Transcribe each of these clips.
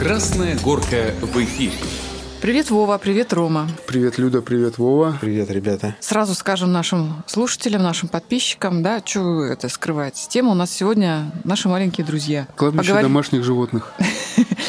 Красная горка в эфире. Привет, Вова, привет, Рома. Привет, Люда, привет, Вова. Привет, ребята. Сразу скажем нашим слушателям, нашим подписчикам, да, что это скрывать. Тема у нас сегодня «Наши маленькие друзья». Кладбище домашних животных.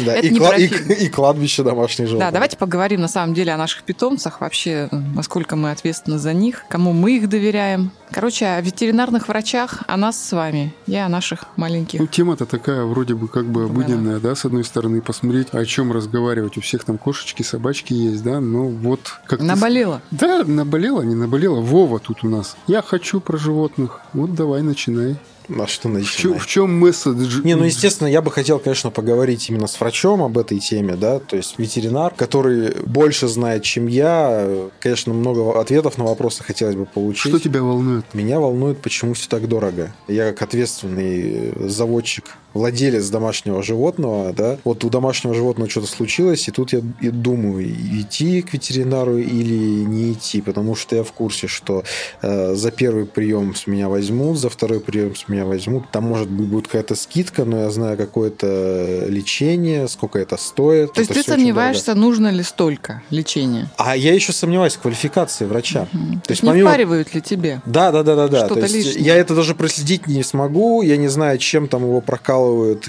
Да, и кладбище домашних животных. Да, давайте поговорим на самом деле о наших питомцах, вообще, насколько мы ответственны за них, кому мы их доверяем. Короче, о ветеринарных врачах, о нас с вами и о наших маленьких. Ну, тема-то такая вроде бы как бы обыденная, да, с одной стороны, посмотреть, о чем разговаривать. У всех там кошечки, собачки есть, да, но вот... как наболело. Да, наболело, не наболело. Вова тут у нас. Я хочу про животных. Вот давай, начинай. А что начинать? В чем месседж? Не, ну, естественно, я бы хотел, конечно, поговорить именно с врачом об этой теме, да, то есть ветеринар, который больше знает, чем я. Конечно, много ответов на вопросы хотелось бы получить. Что тебя волнует? Меня волнует, почему все так дорого. Я как ответственный заводчик, владелец домашнего животного, да, вот у домашнего животного что-то случилось, и тут я и думаю, идти к ветеринару или не идти, потому что я в курсе, что за первый прием с меня возьмут, за второй прием с меня возьмут, там, может быть, будет какая-то скидка, но я знаю какое-то лечение, сколько это стоит. То есть ты сомневаешься, нужно ли столько лечения? А я еще сомневаюсь в квалификации врача. Угу. То есть не впаривают ли тебе? Да. Что-то лишнее. Я это даже проследить не смогу, я не знаю, чем там его прокалывают.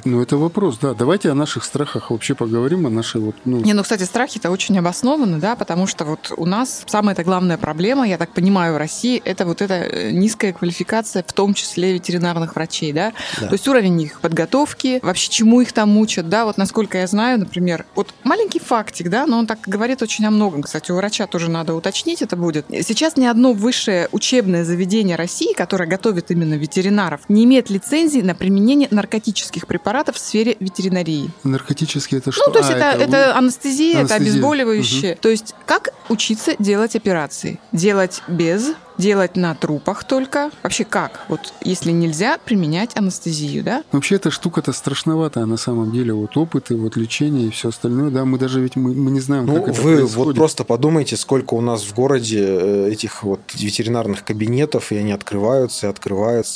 Ну, это вопрос, да. Давайте о наших страхах вообще поговорим, о нашей вот... Кстати, страхи-то очень обоснованы, да, потому что вот у нас самая-то главная проблема, я так понимаю, в России, это вот эта низкая квалификация, в том числе ветеринарных врачей, да? Да. То есть уровень их подготовки, вообще чему их там учат, да, вот насколько я знаю, например, вот маленький фактик, да, но он так говорит очень о многом, кстати, у врача тоже надо уточнить это будет. Сейчас ни одно высшее учебное заведение России, которое готовит именно ветеринаров, не имеет лицензии на применение наркотических препаратов в сфере ветеринарии. Наркотические это что? Ну, то есть это анестезия, это обезболивающее. Угу. То есть как учиться делать операции? Делать без... Делать на трупах только. Вообще как? Вот если нельзя применять анестезию, да? Вообще эта штука-то страшноватая на самом деле. Вот опыты, вот лечение и все остальное, да? Мы даже ведь мы не знаем, как это происходит. Вы вот просто подумайте, сколько у нас в городе этих вот ветеринарных кабинетов, и они открываются.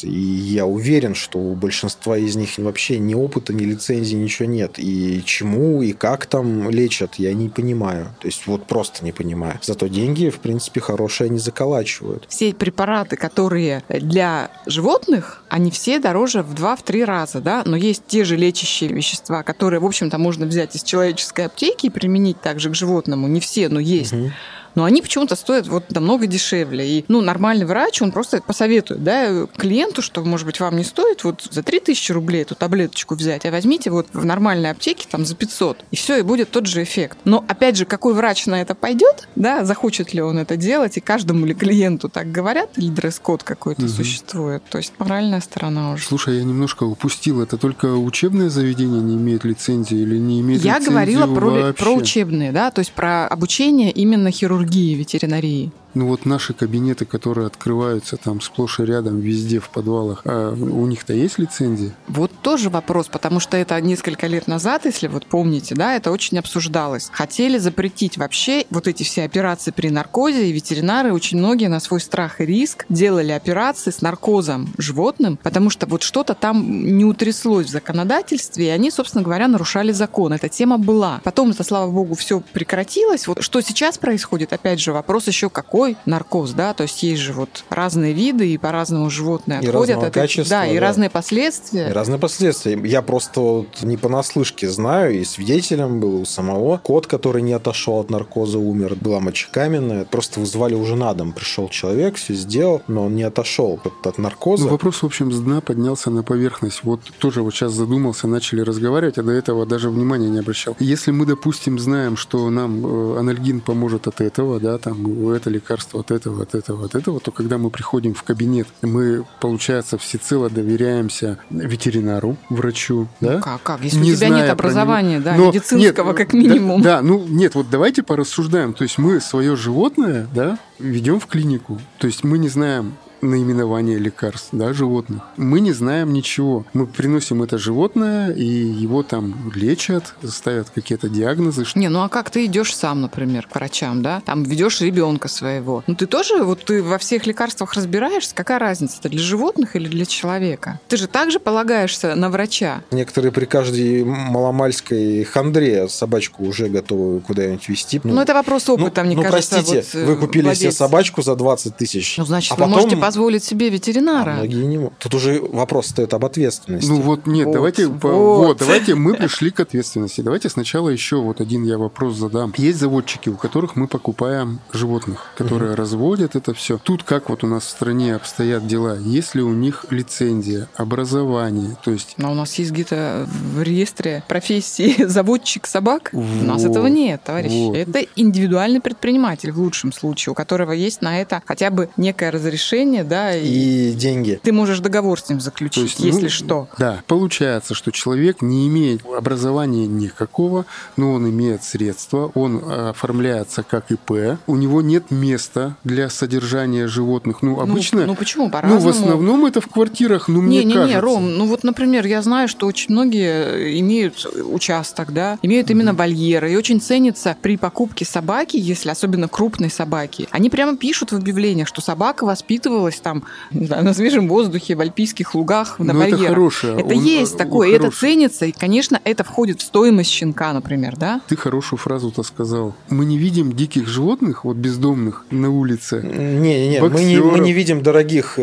И я уверен, что у большинства из них вообще ни опыта, ни лицензии, ничего нет. И чему, и как там лечат, я не понимаю. То есть вот просто не понимаю. Зато деньги, в принципе, хорошие они заколачивают. Все препараты, которые для животных, они все дороже в 2-3 раза, да, но есть те же лечащие вещества, которые, в общем-то, можно взять из человеческой аптеки и применить также к животному, не все, но есть. Угу. Но они почему-то стоят вот намного дешевле. И, нормальный врач, он просто посоветует, да, клиенту, что, может быть, вам не стоит вот за 3000 рублей эту таблеточку взять, а возьмите вот в нормальной аптеке там за 500, и все, и будет тот же эффект. Но, опять же, какой врач на это пойдет, да, захочет ли он это делать, и каждому ли клиенту так говорят, или дресс-код какой-то существует. То есть моральная сторона уже. Слушай, я немножко упустил, это только учебное заведение не имеет лицензии или не имеет лицензии вообще? Я говорила про учебные, да, то есть про обучение именно хирургии, ветеринарии. Ну вот наши кабинеты, которые открываются там сплошь и рядом, везде, в подвалах, а у них-то есть лицензии? Вот тоже вопрос, потому что это несколько лет назад, если вот помните, да, это очень обсуждалось. Хотели запретить вообще вот эти все операции при наркозе, и ветеринары очень многие на свой страх и риск делали операции с наркозом животным, потому что вот что-то там не утряслось в законодательстве, и они, собственно говоря, нарушали закон. Эта тема была. Потом это, слава богу, все прекратилось. Вот что сейчас происходит, опять же, вопрос еще какой наркоз, да, то есть есть же вот разные виды, и по-разному животные отходят от этих, да, и разные последствия. И разные последствия. Я просто вот не понаслышке знаю, и свидетелем был у самого кот, который не отошел от наркоза, умер, была мочекаменная, просто вызвали уже на дом, пришел человек, все сделал, но он не отошел от наркоза. Ну, вопрос, в общем, с дна поднялся на поверхность. Вот тоже вот сейчас задумался, начали разговаривать, а до этого даже внимания не обращал. Если мы, допустим, знаем, что нам анальгин поможет от этого, да, там, это лекарство от этого, то когда мы приходим в кабинет, мы, получается, всецело доверяемся ветеринару, врачу, да? Как? Если у тебя нет образования, да, но медицинского, нет, как минимум. Вот давайте порассуждаем. То есть мы свое животное, да, ведем в клинику. То есть мы не знаем, наименование лекарств, да, животных. Мы не знаем ничего. Мы приносим это животное, и его там лечат, ставят какие-то диагнозы. Не, ну а как ты идешь сам, например, к врачам, да? Там ведешь ребенка своего. Ну ты тоже, вот ты во всех лекарствах разбираешься, какая разница, это для животных или для человека? Ты же также полагаешься на врача. Некоторые при каждой маломальской хандре собачку уже готовы куда-нибудь везти. Ну это вопрос опыта, мне кажется. Ну простите, вот, вы купили себе собачку за 20 тысяч. Ну значит, а вы потом... можете позволить себе ветеринара. А многие не могут. Тут уже вопрос стоит об ответственности. Ну вот нет, давайте мы пришли к ответственности. Давайте сначала еще вот один я вопрос задам. Есть заводчики, у которых мы покупаем животных, которые разводят это все. Тут как вот у нас в стране обстоят дела? Есть ли у них лицензия, образование? То есть... Но у нас есть где-то в реестре профессии заводчик собак. Вот. У нас этого нет, товарищи. Вот. Это индивидуальный предприниматель в лучшем случае, у которого есть на это хотя бы некое разрешение, да, и деньги. Ты можешь договор с ним заключить, есть, если что. Да, получается, что человек не имеет образования никакого, но он имеет средства, он оформляется как ИП, у него нет места для содержания животных. Ну, обычно... Ну почему? По-разному. Ну, в основном это в квартирах, ну, мне кажется. Не-не-не, Ром, ну вот, например, я знаю, что очень многие имеют участок, да, имеют именно вольеры, и очень ценится при покупке собаки, если особенно крупной собаки, они прямо пишут в объявлениях, что собака воспитывалась там, не знаю, на свежем воздухе, в альпийских лугах, на вольерах. Это хорошее. Это есть такое, это ценится, и, конечно, это входит в стоимость щенка, например, да? Ты хорошую фразу-то сказал. Мы не видим диких животных, вот бездомных, на улице. Не-не-не, мы не видим дорогих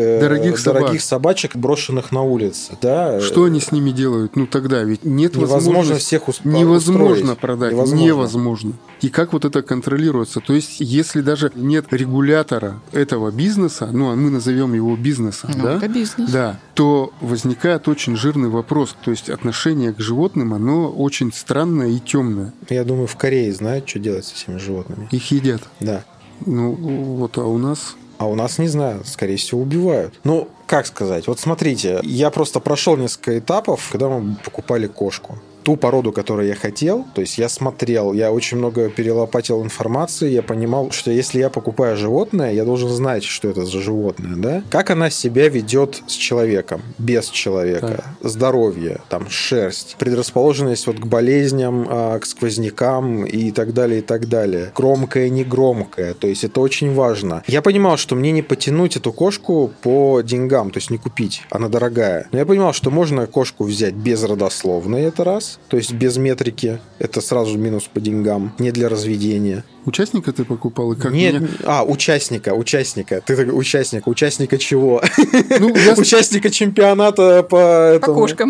собачек, брошенных на улице, да? Что они с ними делают? Ну тогда ведь нет возможности. Всех невозможно продать, невозможно. И как вот это контролируется? То есть, если даже нет регулятора этого бизнеса, ну, а мы назовем его бизнесом, ну, да? Это бизнес. Да, то возникает очень жирный вопрос. То есть, отношение к животным, оно очень странное и темное. Я думаю, в Корее знают, что делать с этими животными. Их едят. Да. Ну, вот, а у нас... А у нас, не знаю, скорее всего, убивают. Ну, как сказать? Вот смотрите, я просто прошел несколько этапов, когда мы покупали кошку. Ту породу, которую я хотел, то есть я смотрел, я очень много перелопатил информации, я понимал, что если я покупаю животное, я должен знать, что это за животное, да? Как она себя ведет с человеком, без человека, да. Здоровье, там, шерсть, предрасположенность вот к болезням, к сквознякам и так далее, громкое, негромкое, то есть это очень важно. Я понимал, что мне не потянуть эту кошку по деньгам, то есть не купить, она дорогая. Но я понимал, что можно кошку взять безродословной, это раз. То есть без метрики. Это сразу минус по деньгам. Не для разведения. Участника ты покупал? И как нет. Меня... А, участника. Ты такой, участника чего? Ну, я... Участника чемпионата по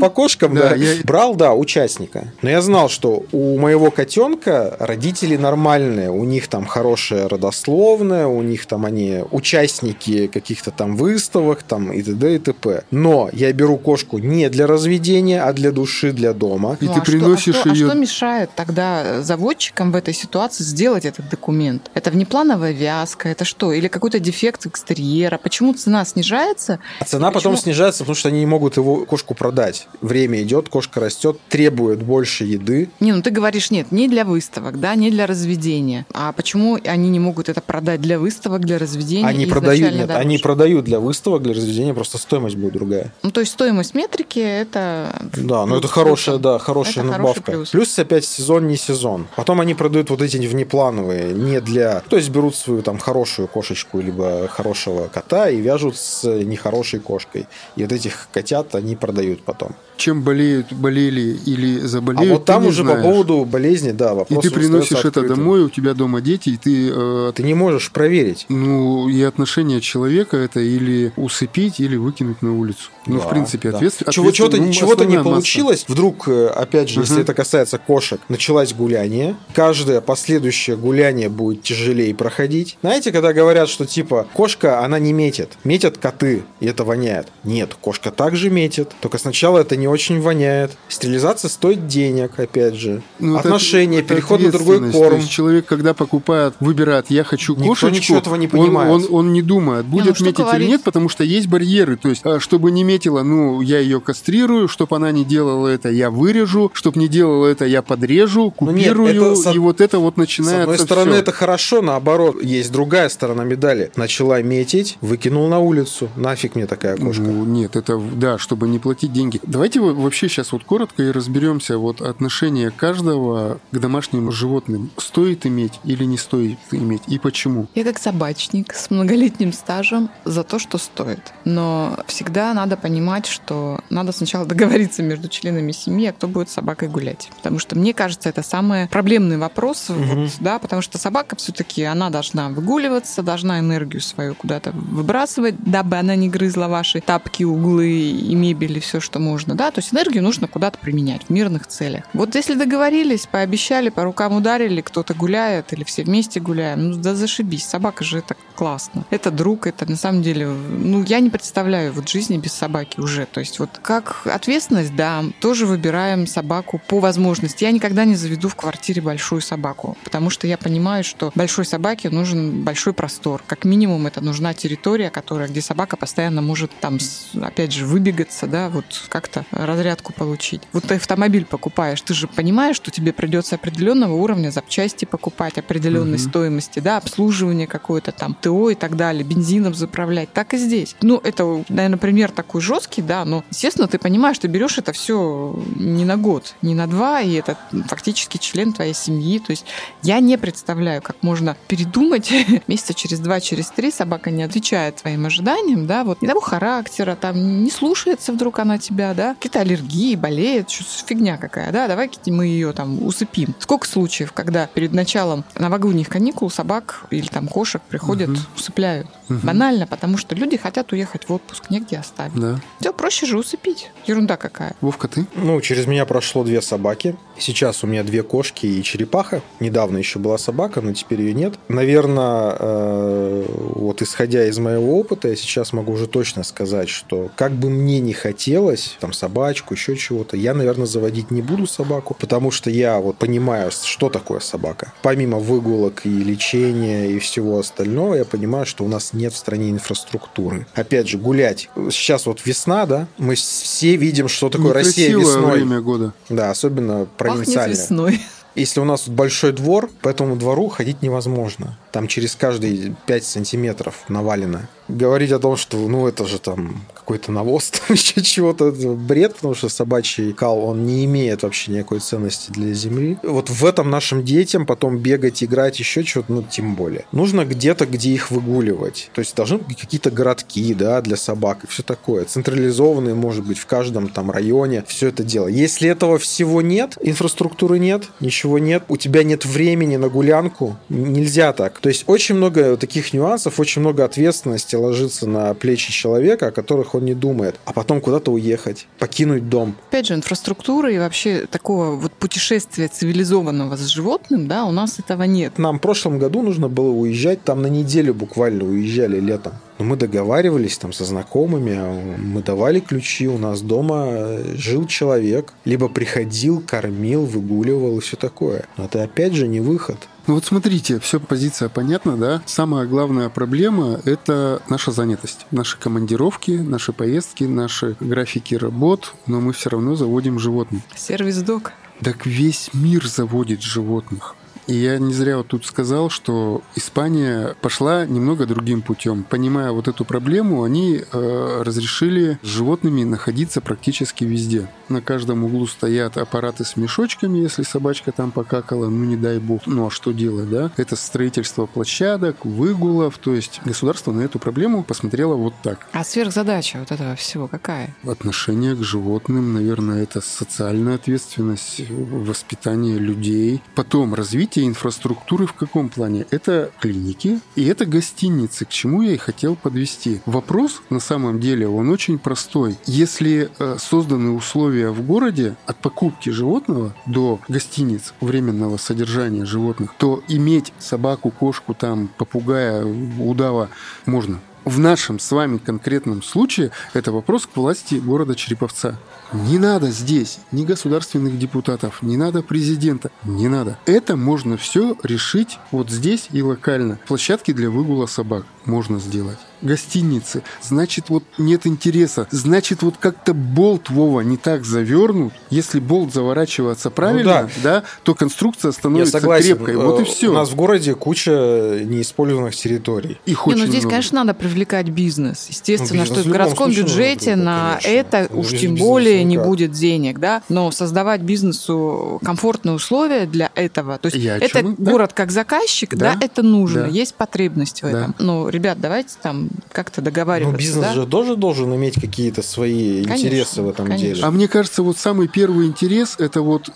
кошкам, да. Я... Брал, да, участника. Но я знал, что у моего котенка родители нормальные. У них там хорошая родословная, у них там они участники каких-то там выставок, там и т.д. и т.п. Но я беру кошку не для разведения, а для души, для дома. И ну, ты приносишь ее... А что мешает тогда заводчикам в этой ситуации сделать это? Документ. Это внеплановая вязка, это что? Или какой-то дефект экстерьера? Почему цена снижается? А цена потом снижается, потому что они не могут его кошку продать. Время идет, кошка растет, требует больше еды. Не, ну ты говоришь, нет, не для выставок, да, не для разведения. А почему они не могут это продать для выставок, для разведения? Они продают, нет, они продают для выставок, для разведения, просто стоимость будет другая. Ну то есть стоимость метрики это... Да, ну это хорошая, да, хорошая набавка. Плюс опять сезон, не сезон. Потом они продают вот эти внеплановые. Не для... То есть берут свою там хорошую кошечку либо хорошего кота и вяжут с нехорошей кошкой. И вот этих котят они продают потом. Чем болели или заболеют, а вот там уже знаешь. По поводу болезни, да, вопрос. И ты приносишь это домой, у тебя дома дети, и ты... Ты не можешь проверить. Ну, и отношение человека это или усыпить, или выкинуть на улицу. Ну, да, в принципе, да. Ответственность. Чего-то не получилось. Масса. Вдруг, опять же, если это касается кошек, началось гуляние. Каждое последующее гуляние будет тяжелее проходить. Знаете, когда говорят, что типа кошка, она не метит. Метят коты, и это воняет. Нет, кошка также метит. Только сначала это не очень воняет. Стерилизация стоит денег, опять же. Ну, отношения, это переход на другой корм. Человек, когда покупает, выбирает, я хочу кошечку, ничего этого не понимает. Он не думает, будет метить или нет, потому что есть барьеры. То есть, чтобы не метила, ну, я ее кастрирую, чтобы она не делала это, я вырежу, чтобы не делала это, я подрежу, купирую, и вот это вот начинается. стороны, это хорошо, наоборот, есть другая сторона медали. Начала метить, выкинул на улицу. Нафиг мне такая кошка. Ну, нет, это, да, чтобы не платить деньги. Давайте вообще сейчас вот коротко и разберемся вот отношение каждого к домашним животным. Стоит иметь или не стоит иметь, и почему? Я как собачник с многолетним стажем за то, что стоит. Но всегда надо понимать, что надо сначала договориться между членами семьи, а кто будет с собакой гулять. Потому что, мне кажется, это самый проблемный вопрос, вот, да, потому что собака все-таки, она должна выгуливаться, должна энергию свою куда-то выбрасывать, дабы она не грызла ваши тапки, углы и мебель, и все, что можно, да, то есть энергию нужно куда-то применять в мирных целях. Вот если договорились, пообещали, по рукам ударили, кто-то гуляет или все вместе гуляем, ну да зашибись, собака же это классно, это друг, это на самом деле, ну я не представляю вот жизни без собаки уже, то есть вот как ответственность, да, тоже выбираем собаку по возможности. Я никогда не заведу в квартире большую собаку, потому что я понимаю, что большой собаке нужен большой простор, как минимум это нужна территория, которая, где собака постоянно может там, опять же, выбегаться, да, вот как-то разрядку получить. Вот ты автомобиль покупаешь, ты же понимаешь, что тебе придется определенного уровня запчасти покупать, определенной стоимости, да, обслуживание какое-то там, ТО и так далее, бензином заправлять, так и здесь. Ну, это, наверное, пример такой жесткий, да, но, естественно, ты понимаешь, ты берешь это все не на год, не на два, и это фактически член твоей семьи, то есть я не представляю, как можно передумать месяца через два, через три, собака не отвечает твоим ожиданиям, да, вот, не того характера, там, не слушается вдруг она тебя, да, какие-то аллергии, болеет, фигня какая, да, давай мы ее там усыпим. Сколько случаев, когда перед началом новогодних каникул собак или там кошек приходят, усыпляют. Банально, потому что люди хотят уехать в отпуск, негде оставить. Да. Все проще же усыпить. Ерунда какая. Вовка, ты? Ну, через меня прошло две собаки. Сейчас у меня две кошки и черепаха. Недавно еще была собака, но теперь ее нет. Наверное, вот исходя из моего опыта, я сейчас могу уже точно сказать, что как бы мне не хотелось, там, собачку, еще чего-то, я, наверное, заводить не буду собаку, потому что я вот понимаю, что такое собака. Помимо выгулок и лечения и всего остального, я понимаю, что у нас нет в стране инфраструктуры. Опять же, гулять. Сейчас вот весна, да? Мы все видим, что такое Россия весной. Некрасивое время года. Да, особенно провинциальное. Пахнет весной. Если у нас тут большой двор, по этому двору ходить невозможно. Там через каждые 5 сантиметров навалено. Говорить о том, что, ну, это же там какой-то навоз, там еще чего-то, бред, потому что собачий кал, он не имеет вообще никакой ценности для земли. Вот в этом нашим детям потом бегать, играть, еще чего-то, ну, тем более. Нужно где-то, где их выгуливать. То есть должны быть какие-то городки, да, для собак и все такое. Централизованные, может быть, в каждом там районе. Все это дело. Если этого всего нет, инфраструктуры нет, ничего нет, у тебя нет времени на гулянку, нельзя так. То есть очень много таких нюансов, очень много ответственности ложится на плечи человека, о которых он не думает, а потом куда-то уехать, покинуть дом. Опять же, инфраструктура и вообще такого вот путешествия цивилизованного с животным, да, у нас этого нет. Нам в прошлом году нужно было уезжать, там на неделю буквально уезжали летом. Но мы договаривались там со знакомыми, мы давали ключи, у нас дома жил человек, либо приходил, кормил, выгуливал и все такое. Но это опять же не выход. Ну вот смотрите, все позиция понятна, да? Самая главная проблема – это наша занятость. Наши командировки, наши поездки, наши графики работ, но мы все равно заводим животных. Сервис-дог. Так весь мир заводит животных. И я не зря вот тут сказал, что Испания пошла немного другим путем. Понимая вот эту проблему, они разрешили с животными находиться практически везде. На каждом углу стоят аппараты с мешочками, если собачка там покакала, ну не дай бог. Ну а что делать, да? Это строительство площадок, выгулов, то есть государство на эту проблему посмотрело вот так. А сверхзадача вот этого всего какая? Отношение к животным, наверное, это социальная ответственность, воспитание людей, потом развитие инфраструктуры в каком плане? Это клиники и это гостиницы, к чему я и хотел подвести. Вопрос, на самом деле, он очень простой. Если созданы условия в городе от покупки животного до гостиниц, временного содержания животных, то иметь собаку, кошку, там, попугая, удава можно. В нашем с вами конкретном случае это вопрос к власти города Череповца. Не надо здесь ни государственных депутатов, не надо президента, не надо. Это можно все решить вот здесь и локально. Площадки для выгула собак можно сделать. гостиницы. Значит, вот нет интереса. Значит, вот как-то болт, Вова, не так завернут. Если болт заворачиваться правильно, да, то конструкция становится крепкой. Вот и все. У нас в городе куча неиспользованных территорий. Ну здесь, конечно, надо привлекать бизнес. Естественно, бизнес, что в городском бюджете на это уж тем более не будет денег, да. Но создавать бизнесу комфортные условия для этого. То есть это город как заказчик, да, это нужно. Есть потребность в этом. Ну, ребят, давайте там как-то договариваться. Но бизнес же тоже должен иметь какие-то свои интересы в этом деле. А мне кажется, вот самый первый интерес, это вот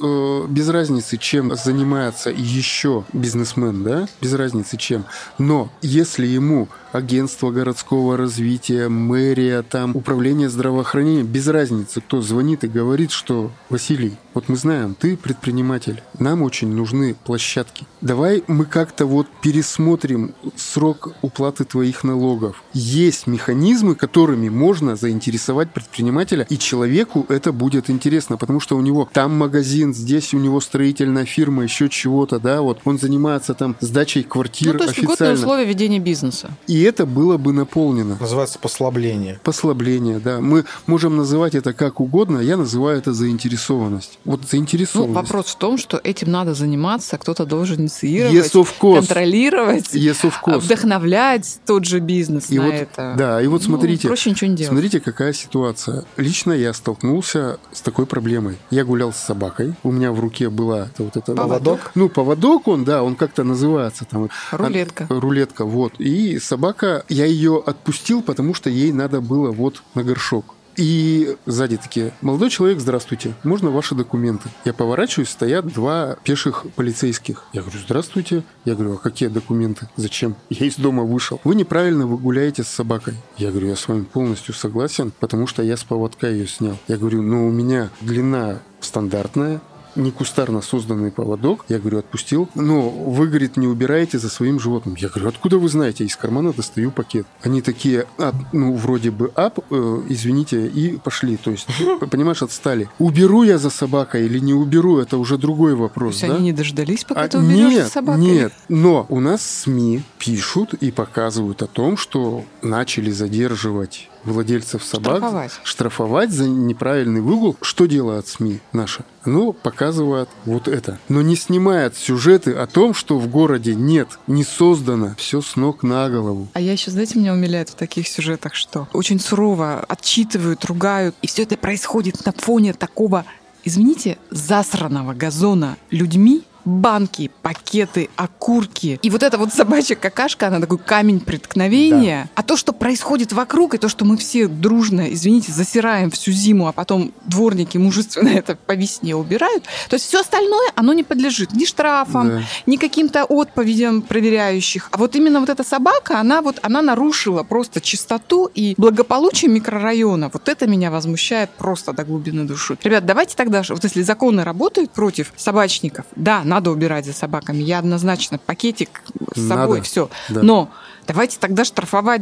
без разницы, чем занимается еще бизнесмен, да, без разницы чем. Но если ему агентство городского развития, мэрия, там, управление здравоохранения, без разницы, кто звонит и говорит, что Василий, вот мы знаем, ты предприниматель, нам очень нужны площадки. Давай мы как-то вот пересмотрим срок уплаты твоих налогов. Есть механизмы, которыми можно заинтересовать предпринимателя, и человеку это будет интересно, потому что у него там магазин, здесь у него строительная фирма, еще чего-то, да, вот он занимается там сдачей квартир официально. Ну, то есть льготные условия ведения бизнеса. И это было бы наполнено. Называется послабление. Послабление, да. Мы можем называть это как угодно, я называю это заинтересованность. Вот заинтересованность. Ну, вопрос в том, что этим надо заниматься, кто-то должен инициировать, контролировать, вдохновлять тот же бизнес и на вот, это. Да, и вот смотрите, проще ничего не делать. Смотрите, какая ситуация. Лично я столкнулся с такой проблемой. Я гулял с собакой, у меня в руке была вот эта... Поводок? Ну, поводок он, да, он как-то называется. Там, рулетка. Рулетка, вот. И собака, я ее отпустил, потому что ей надо было вот на горшок. И сзади такие: молодой человек, здравствуйте, можно ваши документы? Я поворачиваюсь, стоят два пеших полицейских. Я говорю: здравствуйте. Я говорю: а какие документы? Зачем? Я из дома вышел. Вы неправильно, вы гуляете с собакой. Я говорю: я с вами полностью согласен, потому что я с поводка ее снял. Я говорю: но у меня длина стандартная, не кустарно созданный поводок. Я говорю: отпустил. Но вы, говорит, не убираете за своим животным. Я говорю: откуда вы знаете? Из кармана достаю пакет. Они такие: ну, вроде бы извините, и пошли. То есть, понимаешь, отстали. Уберу я за собакой или не уберу, это уже другой вопрос. То есть, да? Они не дождались, пока ты уберешь за собакой? Нет, но у нас СМИ пишут и показывают о том, что начали задерживать владельцев собак, штрафовать за неправильный выгул. Что делает СМИ наша? Ну, показывает вот это. Но не снимает сюжеты о том, что в городе нет, не создано все с ног на голову. А я еще, знаете, меня умиляет в таких сюжетах, что очень сурово отчитывают, ругают. И все это происходит на фоне такого, извините, засранного газона людьми. Банки, пакеты, окурки. И вот эта вот собачья какашка, она такой камень преткновения. Да. А то, что происходит вокруг, и то, что мы все дружно, извините, засираем всю зиму, а потом дворники мужественно это по весне убирают. То есть все остальное, оно не подлежит ни штрафам, ни каким-то отповедям проверяющих. А вот именно вот эта собака, она нарушила просто чистоту и благополучие микрорайона. Вот это меня возмущает просто до глубины души. Ребят, давайте тогда, вот если законы работают против собачников, да, надо убирать за собаками. Я однозначно пакетик с собой, все. Да. Но давайте тогда штрафовать,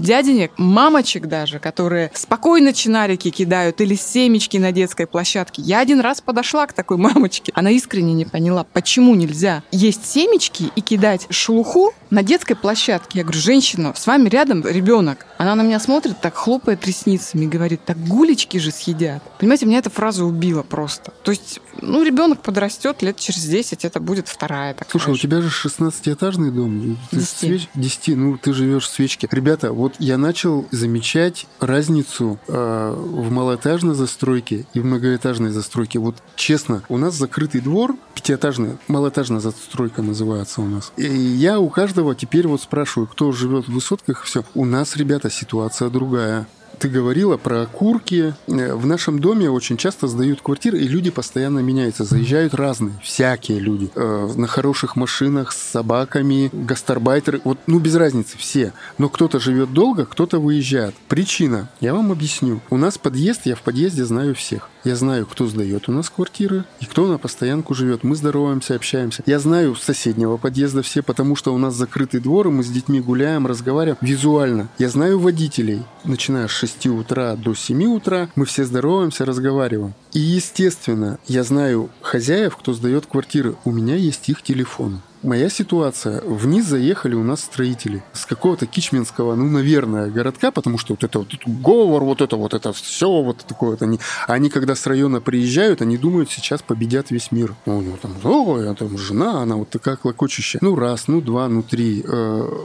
дяденек, мамочек даже, которые спокойно чинарики кидают или семечки на детской площадке. Я один раз подошла к такой мамочке. Она искренне не поняла, почему нельзя есть семечки и кидать шелуху на детской площадке. Я говорю: женщина, с вами рядом ребенок. Она на меня смотрит, так хлопает ресницами и говорит: так гулечки же съедят. Понимаете, меня эта фраза убила просто. То есть, ну, ребенок подрастет лет через 10, это будет вторая такая. Слушай, у тебя же 16-этажный дом. 10. Ну, ты живешь в свечке. Ребята, вот я начал замечать разницу в малоэтажной застройке и в многоэтажной застройке. Вот честно, у нас закрытый двор, пятиэтажная, малоэтажная застройка называется у нас. И я у каждого теперь вот спрашиваю, кто живет в высотках, все. У нас, ребята, ситуация другая. Ты говорила про окурки. В нашем доме очень часто сдают квартиры, и люди постоянно меняются. Заезжают разные, всякие люди. На хороших машинах, с собаками, гастарбайтеры. Вот, ну, без разницы, все. Но кто-то живет долго, кто-то выезжает. Причина. Я вам объясню. У нас подъезд, я в подъезде знаю всех. Я знаю, кто сдает у нас квартиры и кто на постоянку живет. Мы здороваемся, общаемся. Я знаю с соседнего подъезда все, потому что у нас закрытый двор, и мы с детьми гуляем, разговариваем визуально. Я знаю водителей, начиная с 6 утра до 7 утра. Мы все здороваемся, разговариваем. И, естественно, я знаю хозяев, кто сдает квартиры. У меня есть их телефон. моя ситуация. Вниз заехали у нас строители с какого-то кичминского, ну, наверное, городка, потому что вот это вот говор, вот это все, вот такое вот. Они когда с района приезжают, они думают, сейчас победят весь мир. У него там, ой, а там жена, она вот такая клокочущая. Ну, раз, ну, два, ну, три.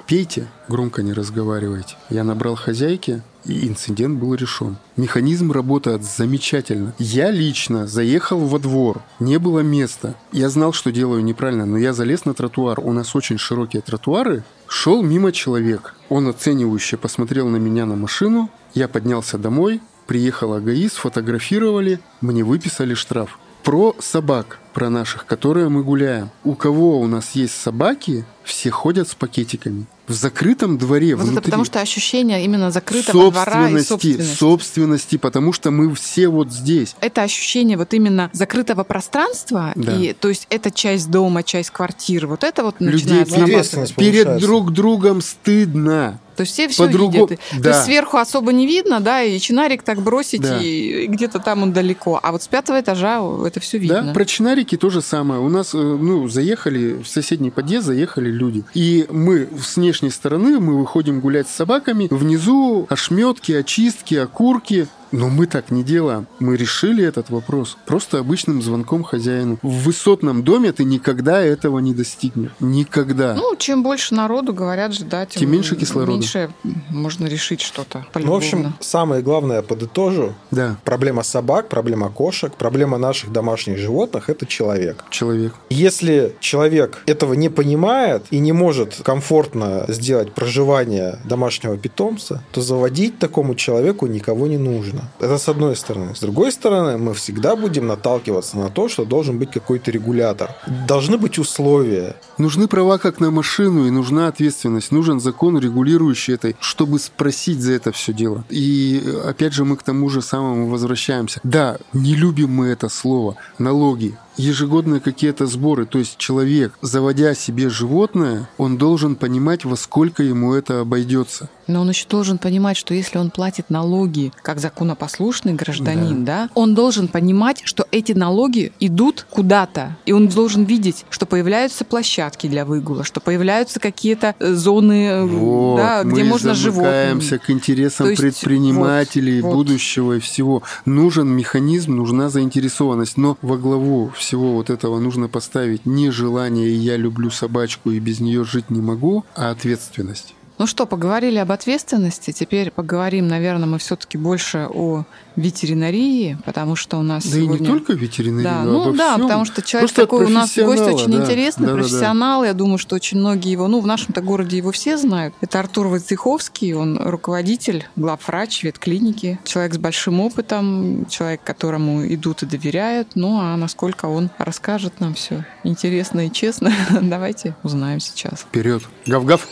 Пейте, громко не разговаривайте. Я набрал хозяйки, и инцидент был решен. Механизм работает замечательно. Я лично заехал во двор, не было места. Я знал, что делаю неправильно, но я залез на тротуар. У нас очень широкие тротуары. Шел мимо человек. Он оценивающе посмотрел на меня, на машину. Я поднялся домой, приехала ГАИ, сфотографировали, мне выписали штраф. Про собак, про наших, которые мы гуляем. У кого у нас есть собаки, все ходят с пакетиками. В закрытом дворе, вот внутри. Это потому что ощущение именно закрытого двора и собственности, потому что мы все вот здесь. Это ощущение вот именно закрытого пространства, да. И, то есть это часть дома, часть квартиры, вот это вот начинает намазывать. Перед друг другом стыдно. То есть все видят. Да. То есть сверху особо не видно, да, и чинарик так бросить, да. И где-то там он далеко. А вот с пятого этажа это все видно. Да, про чинарики то же самое. У нас, ну, заехали в соседний подъезд, заехали люди. И мы с внешней стороны, мы выходим гулять с собаками. Внизу ошметки, очистки, окурки. Но мы так не делаем. Мы решили этот вопрос просто обычным звонком хозяину. В высотном доме ты никогда этого не достигнешь. Никогда. Ну, чем больше народу, говорят же, да, тем меньше кислорода. Меньше можно решить что-то по-любому. Ну, в общем, самое главное, подытожу. Да. Проблема собак, проблема кошек, проблема наших домашних животных – это человек. Человек. Если человек этого не понимает и не может комфортно сделать проживание домашнего питомца, то заводить такому человеку никого не нужно. Это с одной стороны. С другой стороны, мы всегда будем наталкиваться на то, что должен быть какой-то регулятор. Должны быть условия. Нужны права как на машину, и нужна ответственность. Нужен закон, регулирующий это, чтобы спросить за это все дело. И опять же мы к тому же самому возвращаемся. Да, не любим мы это слово. Налоги. Ежегодные какие-то сборы. То есть человек, заводя себе животное, он должен понимать, во сколько ему это обойдется. Но он еще должен понимать, что если он платит налоги как законопослушный гражданин, да, он должен понимать, что эти налоги идут куда-то. И он должен видеть, что появляются площадки для выгула, что появляются какие-то зоны, вот, да, где можно животных. Мы замыкаемся к интересам предпринимателей, будущего и всего. Нужен механизм, нужна заинтересованность. Но во главу всего вот этого нужно поставить не желание «я люблю собачку и без нее жить не могу», а ответственность. Ну что, поговорили об ответственности, теперь поговорим, наверное, мы все-таки больше о ветеринарии, потому что у нас да сегодня... Да и не только ветеринарии, да, но обо всем. Потому что человек просто такой у нас гость очень интересный, профессионал, я думаю, что очень многие его, ну, в нашем-то городе его все знают. Это Артур Войцеховский, он руководитель, главврач ветклиники, человек с большим опытом, человек, которому идут и доверяют, ну, а насколько он расскажет нам все интересно и честно, давайте узнаем сейчас. Вперед! Гав-гав!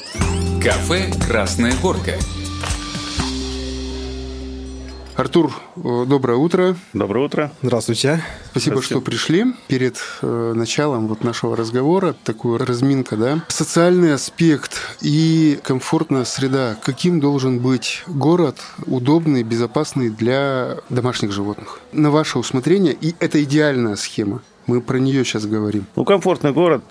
Кафе «Красная горка». Артур, доброе утро. Доброе утро. Здравствуйте. Спасибо, что пришли. Перед началом вот нашего разговора такую разминка, да? Социальный аспект и комфортная среда. Каким должен быть город, удобный, безопасный для домашних животных? На ваше усмотрение, и это идеальная схема. Мы про нее сейчас говорим. Ну, комфортный город.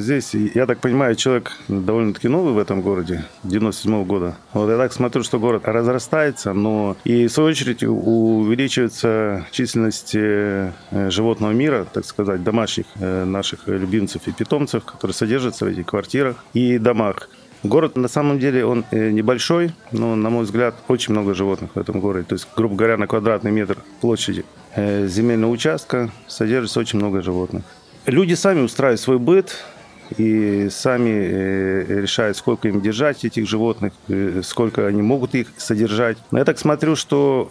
Здесь, я так понимаю, человек довольно-таки новый в этом городе, 97-го года. Вот я так смотрю, что город разрастается, но и, в свою очередь, увеличивается численность животного мира, так сказать, домашних наших любимцев и питомцев, которые содержатся в этих квартирах и домах. Город, на самом деле, он небольшой, но, на мой взгляд, очень много животных в этом городе. То есть, грубо говоря, на квадратный метр площади земельного участка содержится очень много животных. Люди сами устраивают свой быт и сами решают, сколько им держать этих животных, сколько они могут их содержать. Но я так смотрю, что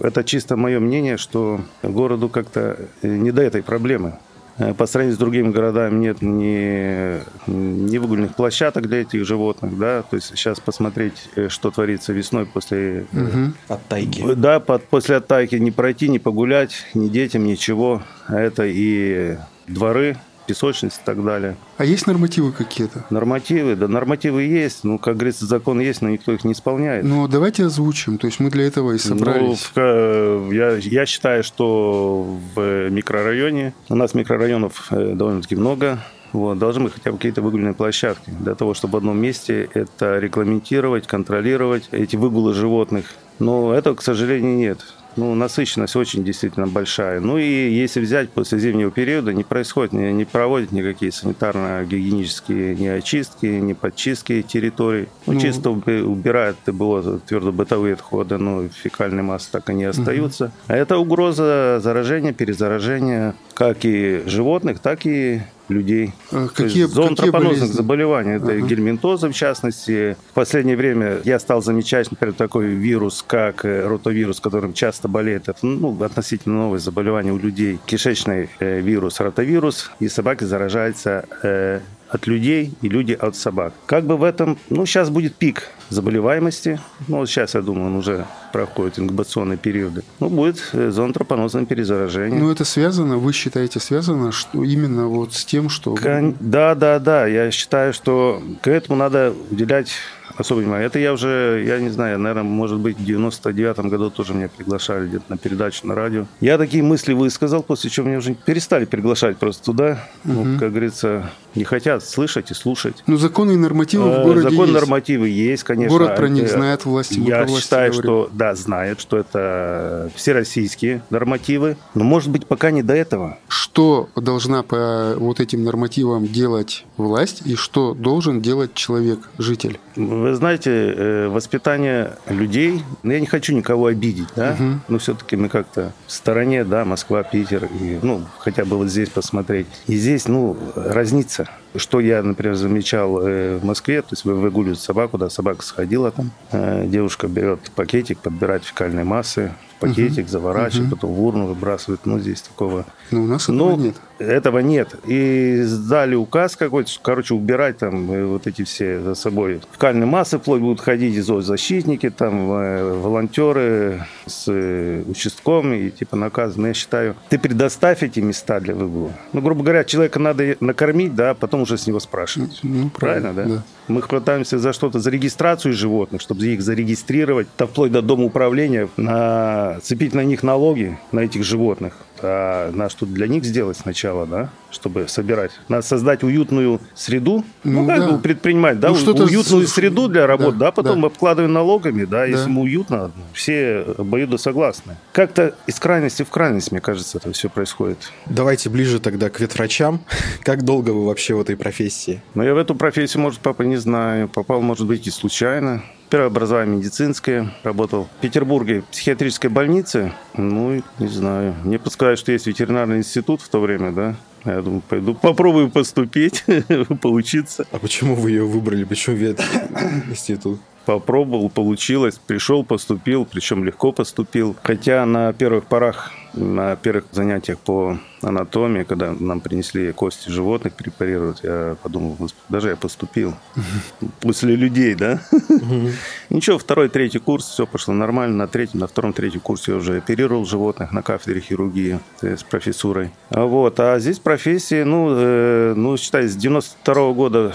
это чисто мое мнение, что городу как-то не до этой проблемы. По сравнению с другими городами нет ни выгульных площадок для этих животных, да, то есть сейчас посмотреть, что творится весной после... Оттайки. Да, после оттайки не пройти, не погулять, ни детям, ничего, это и дворы, песочницы и так далее. А есть нормативы какие-то? Нормативы, да, нормативы есть, ну, как говорится, закон есть, но никто их не исполняет. Ну, давайте озвучим, то есть мы для этого и собрались. Ну, я считаю, что в микрорайоне, у нас микрорайонов довольно-таки много, Вот, должны быть хотя бы какие-то выгульные площадки для того, чтобы в одном месте это регламентировать, контролировать эти выгулы животных. Но этого, к сожалению, нет. Ну, насыщенность очень действительно большая. Ну и если взять после зимнего периода, не происходит, не проводят никакие санитарно-гигиенические ни очистки, ни подчистки территорий. Ну, чисто убирают твердо-бытовые отходы, но фекальные массы так и не остаются. Угу. А это угроза заражения, перезаражения как и животных, так и людей. Зоонтропонозных заболеваний. Это гельминтозы, в частности. В последнее время я стал замечать, например, такой вирус, как ротовирус, которым часто болеет. Это, ну, относительно новое заболевание у людей. Кишечный вирус, ротовирус. И собаки заражаются от людей, и люди от собак. Как бы в этом... Ну, сейчас будет пик заболеваемости. Ну, вот сейчас, я думаю, он уже проходит инкубационные периоды. Ну, будет зоонтропонозное перезаражение. Ну, это связано, вы считаете, связано что именно вот с тем, что... Да. Я считаю, что к этому надо уделять... особое внимание. Это я не знаю, наверное, может быть, в 99-м году тоже меня приглашали где-то на передачу на радио. Я такие мысли высказал, после чего меня уже перестали приглашать просто туда. Ну, как говорится, не хотят слышать и слушать. Ну, законы и нормативы в городе есть. Законы и нормативы есть, конечно. Город про них знает, власти не про власти. Я считаю, что, да, знает, что это всероссийские нормативы. Но, может быть, пока не до этого. Что должна по вот этим нормативам делать власть и что должен делать человек, житель? Вы знаете, воспитание людей, ну, я не хочу никого обидеть, да, но все-таки мы как-то в стороне, да, Москва, Питер, и, ну, хотя бы вот здесь посмотреть. И здесь, ну, разница. Что я, например, замечал в Москве, то есть выгуливают собаку, да, собака сходила там, девушка берет пакетик, подбирает фекальные массы, пакетик заворачивает, потом в урну выбрасывает. Ну, здесь такого... Ну, у нас этого нет. Этого нет. И сдали указ какой-то, короче, убирать там вот эти все за собой фекальные массы, вплоть будут ходить и зоозащитники, там, волонтеры с участком и типа наказаны. Я считаю, ты предоставь эти места для выгула. Ну, грубо говоря, человека надо накормить, да, потом уже с него спрашивать. Ну, правильно, да? Мы хватаемся за что-то, за регистрацию животных, чтобы их зарегистрировать, да, вплоть до дома управления, цепить на них налоги, на этих животных. А надо что-то для них сделать сначала, да, чтобы собирать. Надо создать уютную среду, как бы предпринимать, да, уютную среду для работы, да, потом обкладываем налогами, да, если ему уютно, все обоюдосогласны. Как-то из крайности в крайность, мне кажется, это все происходит. Давайте ближе тогда к ветврачам. Как долго вы вообще в этой профессии? Ну, я в эту профессию, может, папа, не знаю, попал, может быть, и случайно. Первое образование медицинское. Работал в Петербурге в психиатрической больнице. Ну, не знаю. Мне подсказали, что есть ветеринарный институт в то время, да. Я думаю, пойду попробую поступить, поучиться. А почему вы ее выбрали? Почему ветинститут? Попробовал, получилось. Пришел, поступил. Причем легко поступил. Хотя на первых порах, на первых занятиях по анатомии, когда нам принесли кости животных препарировать, я подумал, даже я поступил после людей, да? Ничего, второй, третий курс, все пошло нормально. На втором, третьем курсе я уже оперировал животных на кафедре хирургии с профессурой. Вот, а здесь профессии, ну, считай, с 92 года...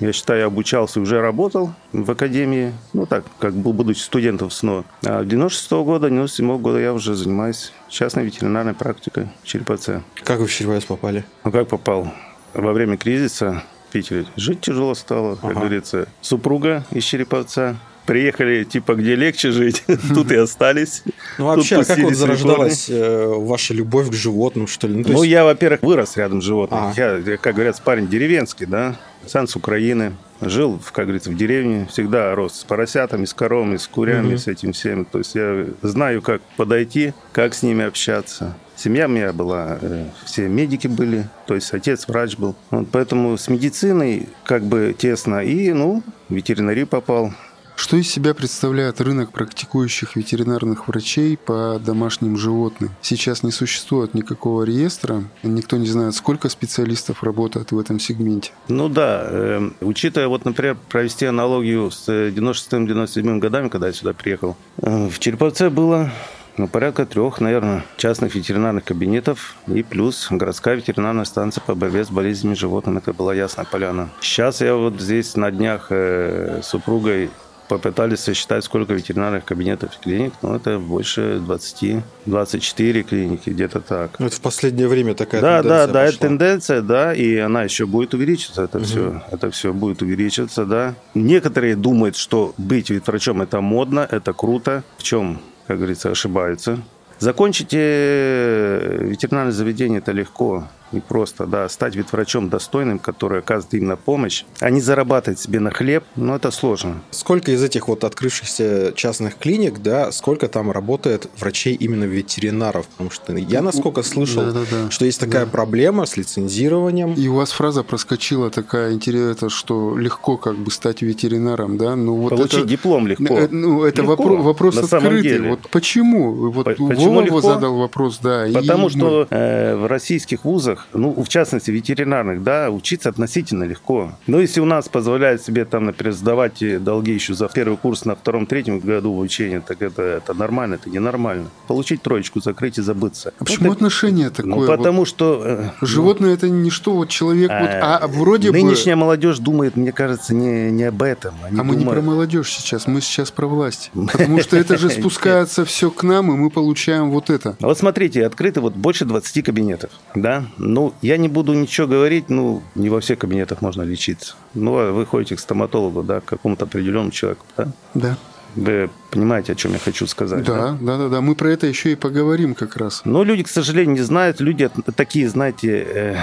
Я считаю, обучался и уже работал в академии, ну так, как был, будучи студентом СНО. А в 96-го года, 97-го года я уже занимаюсь частной ветеринарной практикой в Череповце. Как вы в Череповец попали? Ну как попал? Во время кризиса в Питере жить тяжело стало, как говорится, супруга из Череповца. Приехали, типа, где легче жить, тут и остались. Ну, вообще, а как вот зарождалась ваша любовь к животным, что ли? Ну, есть... я, во-первых, вырос рядом с животными. Я, как говорят, парень деревенский, да, сам с Украины. Жил, как говорится, в деревне, всегда рос с поросятами, с коровами, с курями, с этим всем. То есть я знаю, как подойти, как с ними общаться. Семья у меня была, все медики были, то есть отец врач был. Вот, поэтому с медициной как бы тесно и, ну, в ветеринарию попал. Что из себя представляет рынок практикующих ветеринарных врачей по домашним животным? Сейчас не существует никакого реестра, никто не знает, сколько специалистов работает в этом сегменте. Ну да, учитывая, вот, например, провести аналогию с 96-97 годами, когда я сюда приехал, в Череповце было... Ну, порядка 3, наверное, частных ветеринарных кабинетов и плюс городская ветеринарная станция по борьбе с болезнями животных. Это была Ясная Поляна. Сейчас я вот здесь на днях с супругой попытались сосчитать, сколько ветеринарных кабинетов и клиник, но это больше 20, 24 клиники, где-то так. Но это в последнее время такая тенденция пошла. Это тенденция, и она еще будет увеличиваться, это все будет увеличиваться, Некоторые думают, что быть ветврачом это модно, это круто, в чем, как говорится, ошибаются. Закончите ветеринарное заведение, это легко и просто, стать ветврачом достойным, который оказывает им на помощь, а не зарабатывать себе на хлеб, но это сложно. Сколько из этих вот открывшихся частных клиник, сколько там работает врачей именно ветеринаров? Потому что я, насколько слышал, что есть такая проблема с лицензированием. И у вас фраза проскочила такая интересная, что легко как бы стать ветеринаром, Ну, вот получить диплом легко. Это легко. Вопрос открытый. Вот почему? Почему Вова задал вопрос, Потому что в российских вузах, в частности, ветеринарных, учиться относительно легко. Но если у нас позволяет себе, например, сдавать долги еще за первый курс на втором-третьем году обучения, так это нормально, это ненормально. Получить троечку, закрыть и забыться. А почему отношение такое? Потому что... Животное это не что, человек... Нынешняя молодежь думает, мне кажется, не об этом. Они мы не про молодежь сейчас, мы сейчас про власть. Потому что это же спускается все к нам, и мы получаем вот это. Вот смотрите, открыто больше 20 кабинетов, я не буду ничего говорить, не во всех кабинетах можно лечиться. Вы ходите к стоматологу, к какому-то определенному человеку, Да. Вы понимаете, о чем я хочу сказать? Да. Мы про это еще и поговорим как раз. Но люди, к сожалению, не знают. Люди такие, знаете,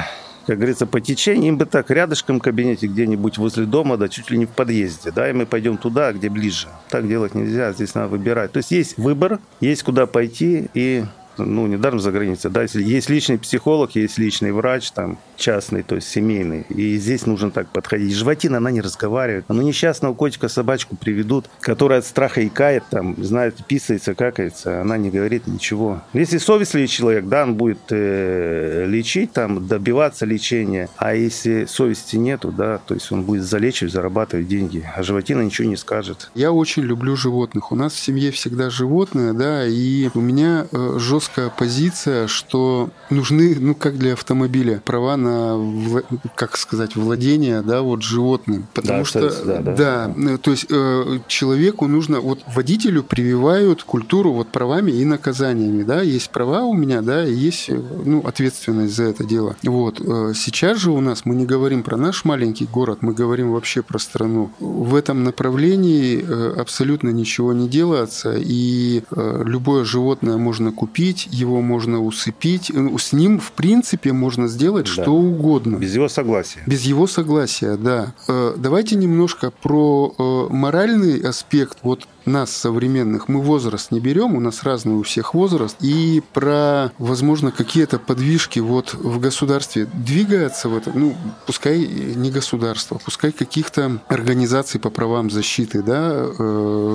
как говорится, по течению. Им бы так рядышком в кабинете где-нибудь возле дома, чуть ли не в подъезде, и мы пойдем туда, где ближе. Так делать нельзя, здесь надо выбирать. То есть есть выбор, есть куда пойти и... недаром за границей, если есть личный психолог, есть личный врач, частный, то есть семейный, и здесь нужно так подходить. Животина, она не разговаривает, несчастного котика, собачку приведут, которая от страха икает, знает, писается, какается, она не говорит ничего. Если совестливый человек, он будет лечить, добиваться лечения, а если совести нету, то есть он будет залечивать, зарабатывать деньги, а животина ничего не скажет. Я очень люблю животных, у нас в семье всегда животное, и у меня жестко позиция, что нужны, как для автомобиля, права на, владение, животным. Потому что, то есть человеку нужно, водителю прививают культуру правами и наказаниями, есть права у меня, и есть, ответственность за это дело. Сейчас же у нас, мы не говорим про наш маленький город, мы говорим вообще про страну. В этом направлении абсолютно ничего не делается, и любое животное можно купить, его можно усыпить. С ним, в принципе, можно сделать что угодно. Без его согласия. Без его согласия, Давайте немножко про моральный аспект нас, современных. Мы возраст не берем, у нас разный у всех возраст. И про, возможно, какие-то подвижки в государстве двигается в это. Пускай не государство, пускай каких-то организаций по правам защиты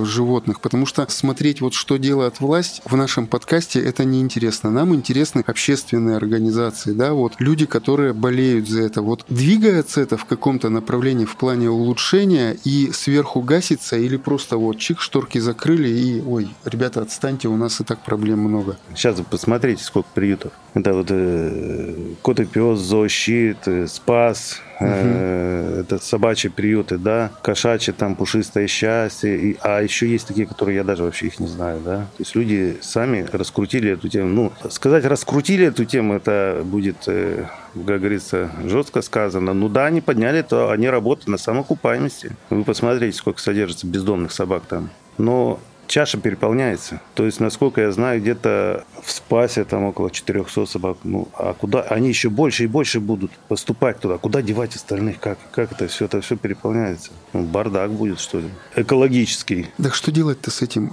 животных. Потому что смотреть, что делает власть в нашем подкасте, это неинтересно. Нам интересны общественные организации, люди, которые болеют за это. Двигается это в каком-то направлении в плане улучшения и сверху гасится или просто чик, что шторки закрыли, и, ребята, отстаньте, у нас и так проблем много. Сейчас вы посмотрите, сколько приютов. Это кот и пес, зоощит, спас, это собачьи приюты, кошачьи, пушистое счастье, а еще есть такие, которые я даже вообще их не знаю, То есть люди сами раскрутили эту тему. Сказать раскрутили эту тему, это будет, как говорится, жестко сказано. Они подняли, то они работают на самоокупаемости. Вы посмотрите, сколько содержится бездомных собак там. Но чаша переполняется. То есть, насколько я знаю, где-то в Спасе около 400 собак. А куда? Они еще больше и больше будут поступать туда. Куда девать остальных? Как это все переполняется? Бардак будет, что ли? Экологический. Так что делать-то с этим?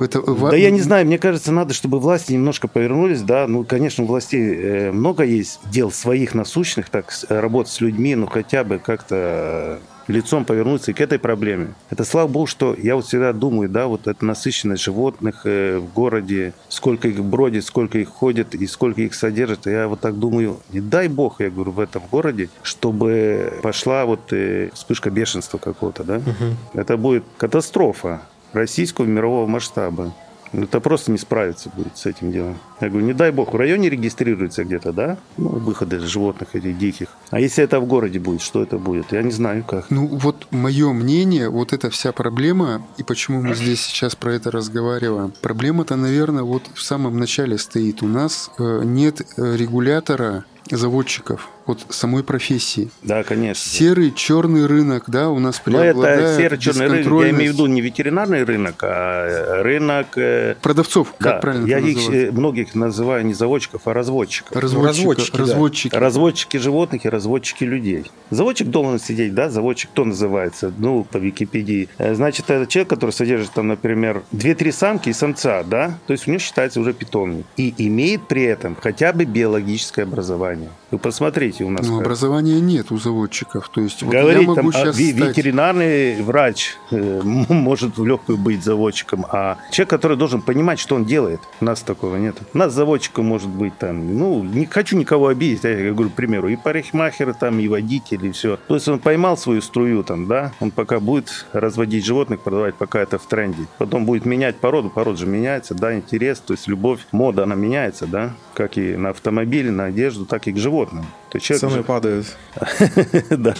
Я не знаю. Мне кажется, надо, чтобы власти немножко повернулись. Конечно, у властей много есть дел своих насущных. Так, работать с людьми, хотя бы как-то... лицом повернуться и к этой проблеме. Это, слава богу, что я всегда думаю, это насыщенность животных в городе, сколько их бродит, сколько их ходит и сколько их содержит. Я так думаю, не дай бог, я говорю, в этом городе, чтобы пошла вспышка бешенства какого-то, Это будет катастрофа российского мирового масштаба. Это просто не справиться будет с этим делом. Я говорю, не дай бог, в районе регистрируется где-то, да? Ну, выходы животных этих диких. А если это в городе будет, что это будет? Я не знаю как. Ну, вот мое мнение, вот эта вся проблема, и почему мы здесь сейчас про это разговариваем. Проблема-то, наверное, вот в самом начале стоит. У нас нет регулятора заводчиков от самой профессии. Да, конечно. Серый, черный рынок, да, у нас преобладает. Но это серый, черный рынок, я имею в виду не ветеринарный рынок, а рынок... Продавцов, да, как правильно я их называют? Многих называю не заводчиков, а разводчиков. Разводчики. Да. Разводчики животных и разводчики людей. Заводчик должен сидеть, да, заводчик, кто называется, ну, по Википедии. Значит, это человек, который содержит там, например, 2-3 самки и самца, да, то есть у него считается уже питомник. И имеет при этом хотя бы биологическое образование. Вы посмотрите у нас. Ну, образования нет у заводчиков. То есть, говорить, вот я могу там, сейчас ветеринарный врач может в легкую быть заводчиком, а человек, который должен понимать, что он делает, у нас такого нет. У нас заводчиком может быть там, ну, не хочу никого обидеть, я говорю, к примеру, и парикмахер, там, и водитель, и все. То есть он поймал свою струю там, да, он пока будет разводить животных, продавать, пока это в тренде. Потом будет менять породу, порода же меняется, да, интерес, то есть любовь, мода, она меняется, да, как и на автомобиль, на одежду, так и к животным. Цены падают. Да.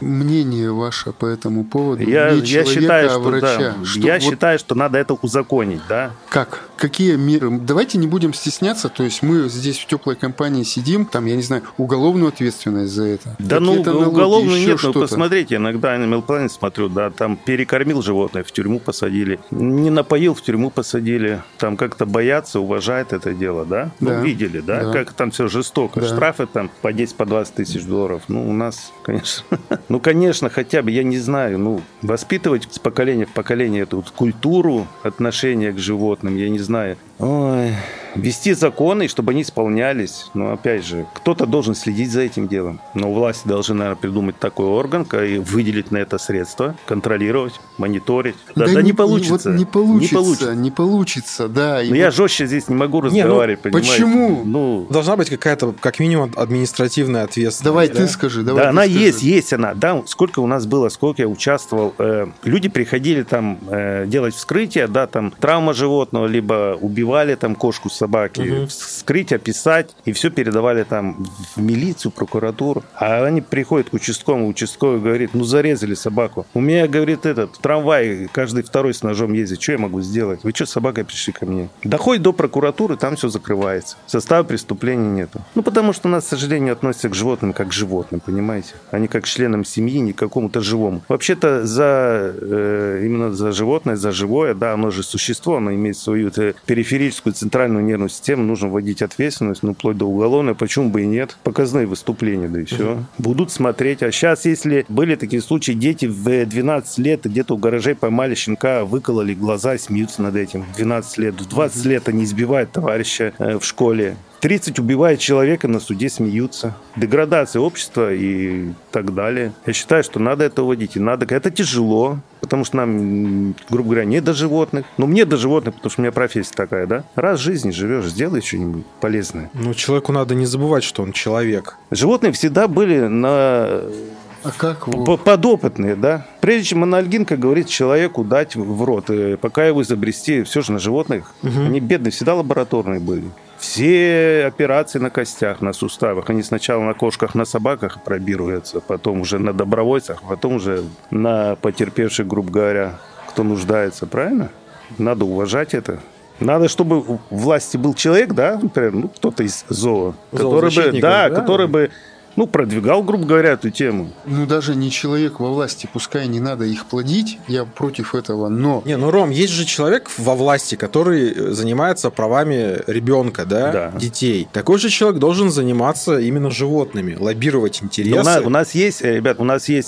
Мнение ваше по этому поводу. Не человека, а врача. Я считаю, что надо это узаконить, да? Как? Какие меры? Давайте не будем стесняться. То есть мы здесь в теплой компании сидим, там, я не знаю, уголовную ответственность за это. Да, ну уголовную нет, но посмотрите, иногда на Animal Planet смотрю, да, там перекормил животное, в тюрьму посадили, не напоил, в тюрьму посадили, там как-то боятся, уважают это дело, да? Ну, видели, да, как там все жестоко. Да. Штрафы там по 10-20 тысяч долларов. Ну, у нас, конечно. Ну, конечно, хотя бы, я не знаю, ну, воспитывать с поколения в поколение эту вот культуру отношения к животным, я не знаю. Ой... Вести законы, чтобы они исполнялись. Но, опять же, кто-то должен следить за этим делом. Но власть должна, наверное, придумать такой орган и выделить на это средства, контролировать, мониторить. Да, не получится. Вот не получится, да. Но я вот... жестче здесь не могу разговаривать, понимаете? Почему? Ну... Должна быть какая-то, как минимум, административная ответственность. Давай, да? Ты скажи. Давай, да, ты она скажи. Есть она. Да, сколько у нас было, сколько я участвовал. Люди приходили там делать вскрытие, да, там травма животного, либо убивали там кошку, собаки, вскрыть, описать, и все передавали там в милицию, прокуратуру. А они приходят к участковому, участковый говорит, ну, зарезали собаку. У меня, говорит, этот трамвай, каждый второй с ножом ездит, что я могу сделать? Вы что, с собакой пришли ко мне? Доходит до прокуратуры, там все закрывается. Состава преступления нету. Ну, потому что нас, к сожалению, относятся к животным как к животным, понимаете? Они как к членам семьи, не к какому-то живому. Вообще-то за, именно за животное, за живое, да, оно же существо, оно имеет свою периферическую, центральную нервную систему, нужно вводить ответственность, ну, вплоть до уголовной, почему бы и нет. Показные выступления, да и все. Будут смотреть. А сейчас, если были такие случаи, дети в 12 лет где-то у гаражей поймали щенка, выкололи глаза и смеются над этим. 12 лет. В 20 лет они избивают товарища в школе. 30 убивает человека, на суде смеются. Деградация общества и так далее. Я считаю, что надо это вводить. И надо... Это тяжело, потому что нам, грубо говоря, не до животных. Но мне до животных, потому что у меня профессия такая, да? Раз в жизни живешь, сделай что-нибудь полезное. Ну, человеку надо не забывать, что он человек. Животные всегда были на... А как подопытные, да? Прежде чем анальгин, как говорит, человеку дать в рот. Пока его изобрести, все же на животных. Они бедные, всегда лабораторные были. Все операции на костях, на суставах, они сначала на кошках, на собаках пробируются, потом уже на добровольцах, потом уже на потерпевших, грубо говоря, кто нуждается, правильно? Надо уважать это. Надо, чтобы у власти был человек, да, например, ну, кто-то из зоо, который бы ну, продвигал, грубо говоря, эту тему. Ну, даже не человек во власти, пускай не надо их плодить, я против этого, но... Не, ну, Ром, есть же человек во власти, который занимается правами ребенка, да, детей. Такой же человек должен заниматься именно животными, лоббировать интересы. У нас есть, ребят,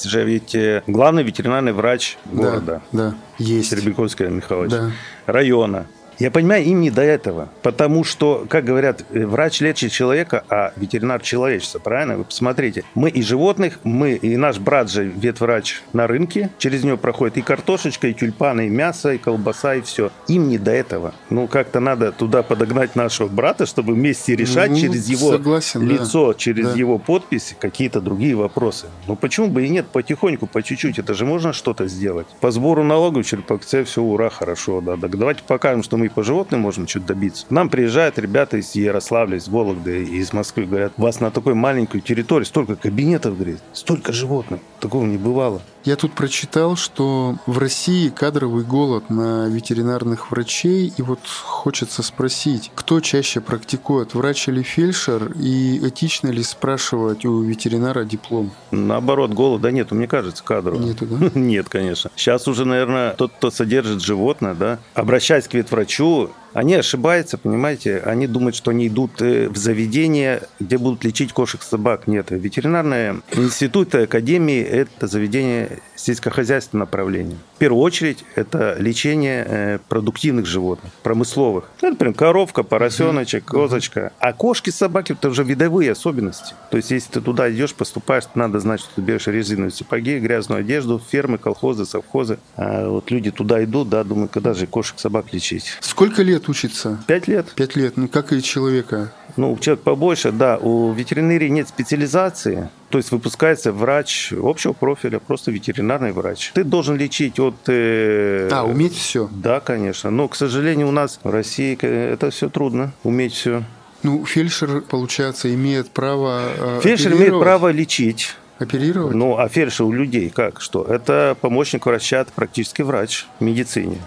же ведь главный ветеринарный врач города. Да, есть. Серебряковская Михайлович. Да. Района. Я понимаю, им не до этого, потому что, как говорят, врач лечит человека, а ветеринар человечество, правильно? Вы посмотрите, мы и животных, мы и наш брат же ветврач на рынке, через него проходит и картошечка, и тюльпаны, и мясо, и колбаса, и все. Им не до этого. Ну, как-то надо туда подогнать нашего брата, чтобы вместе решать через его лицо, через его подпись какие-то другие вопросы. Ну, почему бы и нет? Потихоньку, по чуть-чуть, это же можно что-то сделать. По сбору налогов в Череповце все ура, хорошо, да. Так давайте покажем, что мы и по животным можем что-то добиться. К нам приезжают ребята из Ярославля, из Вологды, из Москвы, говорят, у вас на такой маленькой территории столько кабинетов, говорит, столько животных. Такого не бывало. Я тут прочитал, что в России кадровый голод на ветеринарных врачей. И вот хочется спросить, кто чаще практикует, врач или фельдшер? И этично ли спрашивать у ветеринара диплом? Наоборот, голода нету, мне кажется, кадрового. Нету, да? Нет, конечно. Сейчас уже, наверное, тот, кто содержит животное, да, обращаясь к ветврачу, они ошибаются, понимаете, они думают, что они идут в заведение, где будут лечить кошек, собак. Нет, ветеринарные институты, академии – это заведение сельскохозяйственного направления. В первую очередь, это лечение продуктивных животных, промысловых. Например, коровка, поросеночек, козочка. А кошки, собаки – это уже видовые особенности. То есть, если ты туда идешь, поступаешь, надо знать, что ты берешь резиновые сапоги, грязную одежду, фермы, колхозы, совхозы. А вот люди туда идут, да, думают, когда же кошек, собак лечить. Сколько лет учиться? 5 лет. 5 лет, ну как и человека. Ну, человек побольше, да. У ветеринарии нет специализации. То есть выпускается врач общего профиля, просто ветеринарный врач. Ты должен лечить от... уметь все? Да, конечно. Но, к сожалению, у нас в России это все трудно, уметь все. Ну, фельдшер, получается, имеет право... Фельдшер имеет право лечить. Оперировать? Ну, а фельдшер у людей как? Что? Это помощник врача, это практически врач в медицине.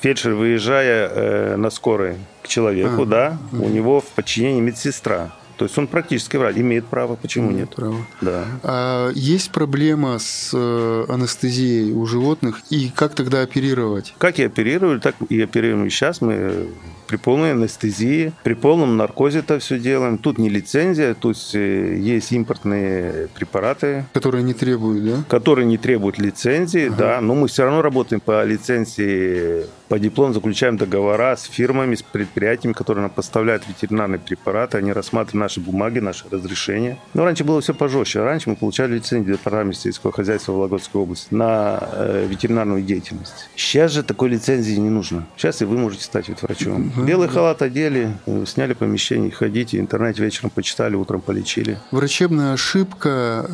Фельдшер, выезжая на скорой к человеку, у него в подчинении медсестра. То есть он практически врач, имеет право, почему нет? Право. Да. А есть проблема с анестезией у животных, и как тогда оперировать? Как и оперировали, так и оперируем. И сейчас мы при полной анестезии, при полном наркозе это все делаем. Тут не лицензия, тут есть импортные препараты. Которые не требуют, да? Которые не требуют лицензии, да, но мы все равно работаем по лицензии, по диплому, заключаем договора с фирмами, с предприятиями, которые нам поставляют ветеринарные препараты, они рассматривают наши бумаги, наши разрешения. Но раньше было все пожестче. Раньше мы получали лицензию Департамента сельского хозяйства Вологодской области на ветеринарную деятельность. Сейчас же такой лицензии не нужно. Сейчас и вы можете стать ветврачом. Белый халат одели, сняли помещение, ходите, интернет вечером почитали, утром полечили. Врачебная ошибка...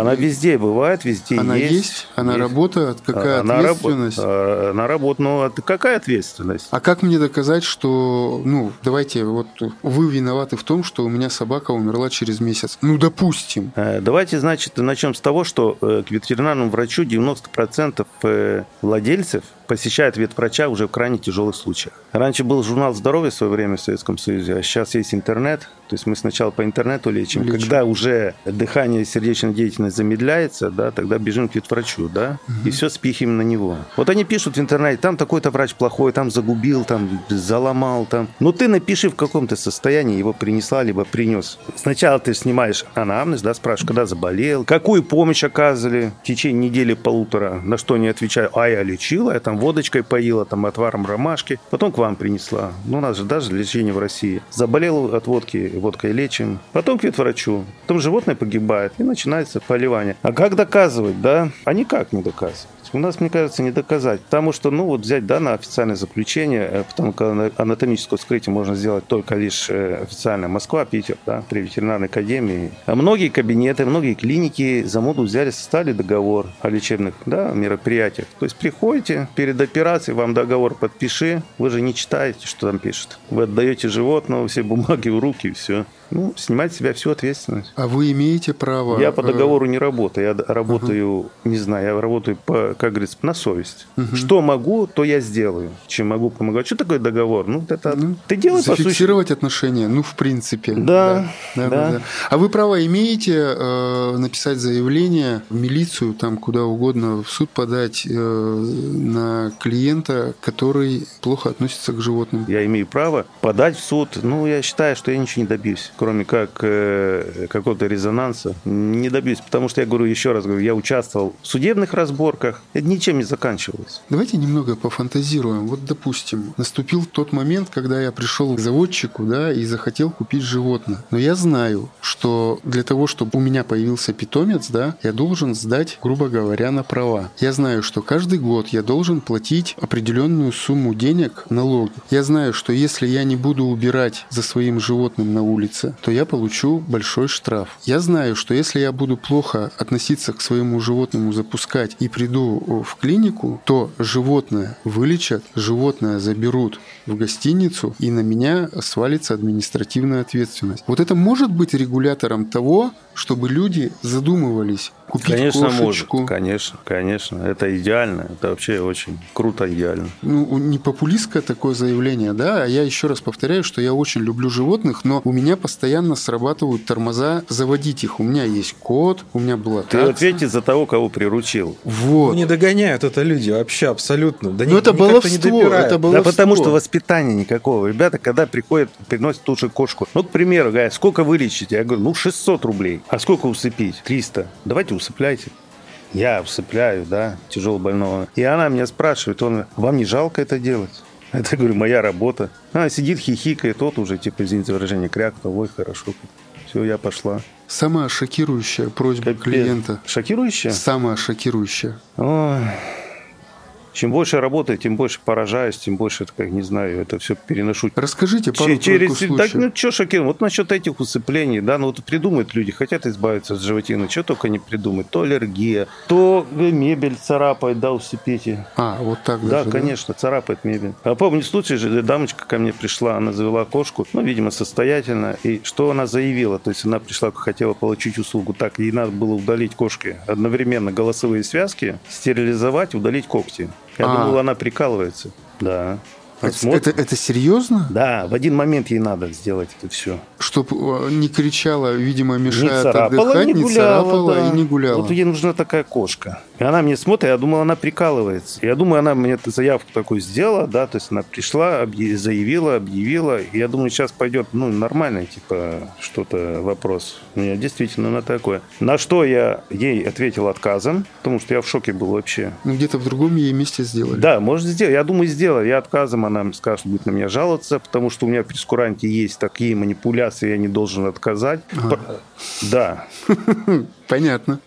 Она везде бывает, везде она есть. Она есть? Она работает? Какая ответственность? Она работает, но какая ответственность? А как мне доказать, что, вы виноваты в том, что у меня собака умерла через месяц? Ну, допустим. Давайте, значит, начнем с того, что к ветеринарному врачу 90% владельцев посещают ветврача уже в крайне тяжелых случаях. Раньше был журнал здоровья в свое время в Советском Союзе, а сейчас есть интернет. То есть мы сначала по интернету лечим. Когда уже дыхание и сердечная деятельность замедляется, да, тогда бежим к ветврачу, да, и все спихиваем на него. Вот они пишут в интернете, там такой-то врач плохой, там загубил, там заломал, там. Но ты напиши, в каком ты состоянии его принесла, либо принес. Сначала ты снимаешь анамнез, да, спрашиваешь, когда заболел, какую помощь оказывали в течение недели-полутора, на что не отвечаю, я лечила, я там водочкой поила, там, отваром ромашки. Потом к вам принесла. Ну, у нас же даже лечение в России. Заболел от водки, водкой лечим. Потом к ветврачу. Потом животное погибает, и начинается поливание. А как доказывать, да? А никак не доказывать. У нас, мне кажется, не доказать. Потому что, взять, да, на официальное заключение, потому как анатомическое вскрытие можно сделать только лишь официально. Москва, Питер, да, при ветеринарной академии. А многие кабинеты, многие клиники за моду взяли, составили договор о лечебных, да, мероприятиях. То есть приходите, перед операцией вам договор подпиши, вы же не читаете, что там пишет. Вы отдаете животному, все бумаги в руки и все. Снимать с себя всю ответственность. А вы имеете право... Я по договору не работаю. Я работаю, я работаю, как говорится, на совесть. Что могу, то я сделаю. Чем могу, помогу. Что такое договор? Ты делаешь... Зафиксировать отношения, в принципе. Да. А вы право имеете написать заявление в милицию, там, куда угодно, в суд подать на клиента, который плохо относится к животным? Я имею право подать в суд. Я считаю, что я ничего не добьюсь. кроме как какого-то резонанса, не добьюсь. Потому что, я говорю, еще раз говорю, я участвовал в судебных разборках, это ничем не заканчивалось. Давайте немного пофантазируем. Вот, допустим, наступил тот момент, когда я пришел к заводчику, да, и захотел купить животное. Но я знаю, что для того, чтобы у меня появился питомец, да, я должен сдать, грубо говоря, на права. Я знаю, что каждый год я должен платить определенную сумму денег налоги. Я знаю, что если я не буду убирать за своим животным на улице, то я получу большой штраф. Я знаю, что если я буду плохо относиться к своему животному, запускать и приду в клинику, то животное вылечат, животное заберут в гостиницу, и на меня свалится административная ответственность. Вот это может быть регулятором того, чтобы люди задумывались купить конечно, кошечку. Может. Конечно. Это идеально. Это вообще очень круто, идеально. Ну, не популистское такое заявление, да? А я еще раз повторяю, что я очень люблю животных, но у меня постоянно срабатывают тормоза заводить их. У меня есть кот, у меня была такса. Ты ответишь за того, кого приручил. Вот. Не догоняют это люди вообще абсолютно. Да, но это баловство. Да потому что воспитания никакого. Ребята, когда приходят, приносят ту же кошку. Ну, к примеру, говорят, сколько вылечите? Я говорю, 600 рублей. А сколько усыпить? 300. Давайте усыпляйте. Я усыпляю, да, тяжелобольного. И она меня спрашивает, вам не жалко это делать? Это, говорю, моя работа. Она сидит, хихикает, тот уже, извините за выражение, крякнул, ой, хорошо. Все, я пошла. Самая шокирующая просьба клиента. Шокирующая? Самая шокирующая. Ой. Чем больше работаю, тем больше поражаюсь, тем больше, это, как не знаю, это все переношу. Расскажите пару случаев. Так, что шокировать? Вот насчет этих усыплений, да, придумают люди, хотят избавиться от животины, что только не придумают. То аллергия, то мебель царапает, да, усыпите. А, вот так даже, да? Конечно, царапает мебель. А помню случай, дамочка ко мне пришла, она завела кошку, видимо, состоятельно, и что она заявила? То есть она пришла, хотела получить услугу, так, ей надо было удалить кошки одновременно голосовые связки, стерилизовать, удалить когти. Я думал, она прикалывается. Да. Это серьезно? Да, в один момент ей надо сделать это все. Чтобы не кричала, видимо, мешая отдыхать, не царапала, да, и не гуляла. Вот ей нужна такая кошка. И она мне смотрит, я думал, она прикалывается. Я думаю, она мне эту заявку такую сделала, да, то есть она пришла, объявила. И я думаю, сейчас пойдет, нормально, что-то вопрос. У меня действительно она такое. На что я ей ответил отказом, потому что я в шоке был вообще. Где-то в другом ей месте сделали. Да, может, сделать. Я думаю, сделали. Я отказом. Она мне скажет, что будет на меня жаловаться, потому что у меня в прескуранте есть такие манипуляции, я не должен отказать. Да. Понятно.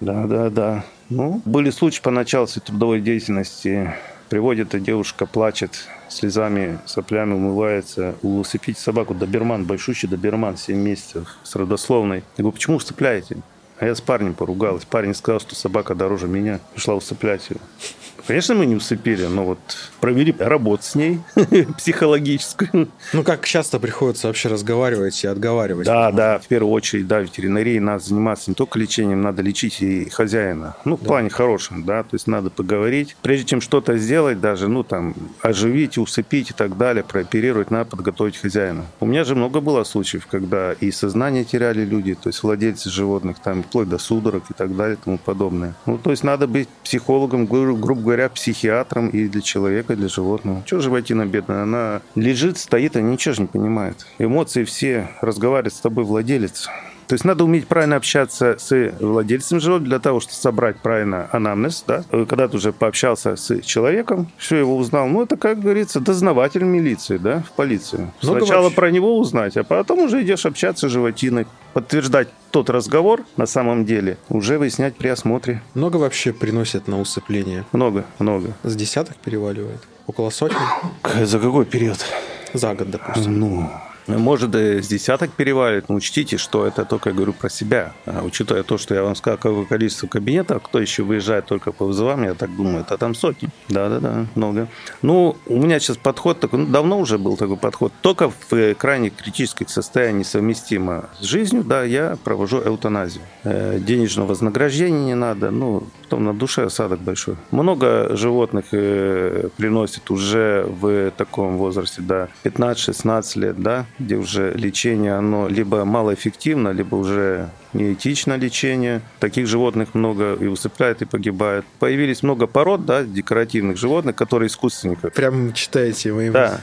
Да. Были случаи по началу трудовой деятельности. Приводит девушка, плачет, слезами, соплями умывается. Усыпить собаку, доберман, большущий доберман, 7 месяцев, с родословной. Я говорю, почему усыпляете? А я с парнем поругалась. Парень сказал, что собака дороже меня. Пришла усыплять ее. Конечно, мы не усыпили, но провели работу с ней психологическую. Как часто приходится вообще разговаривать и отговаривать? Да, в первую очередь, да, ветеринарии надо заниматься не только лечением, надо лечить и хозяина. В плане хорошем, да, то есть надо поговорить. Прежде чем что-то сделать даже, оживить, усыпить и так далее, прооперировать, надо подготовить хозяина. У меня же много было случаев, когда и сознание теряли люди, то есть владельцы животных, вплоть до судорог и так далее и тому подобное. То есть надо быть психологом, грубо говоря, психиатром и для человека, и для животного. Чего же животина бедная? Она лежит, стоит, а ничего же не понимает. Эмоции все, разговаривает с тобой владелец. То есть надо уметь правильно общаться с владельцем животного для того, чтобы собрать правильно анамнез, да. Когда ты уже пообщался с человеком, все его узнал. Это, как говорится, дознаватель милиции, да, в полицию. Сначала про него узнать, а потом уже идешь общаться с животиной, подтверждать тот разговор на самом деле, уже выяснять при осмотре. Много вообще приносят на усыпление? Много. С десяток переваливает? Около сотни? За какой период? За год, допустим. Может, с десяток перевалит, но учтите, что это только, я говорю, про себя. Учитывая то, что я вам сказал, какое количество кабинетов, кто еще выезжает только по вызовам, я так думаю, это там сотни. Да, много. У меня сейчас подход такой, давно уже был такой подход, только в крайне критических состояниях, несовместимо с жизнью, да, я провожу эутаназию. Денежного вознаграждения не надо, потом на душе осадок большой. Много животных приносит уже в таком возрасте, да, 15-16 лет, да. где уже лечение, оно либо малоэффективно, либо уже неэтично лечение. Таких животных много и усыпляет, и погибает. Появились много пород, да, декоративных животных, которые искусственники. Прям читаете вы. Да.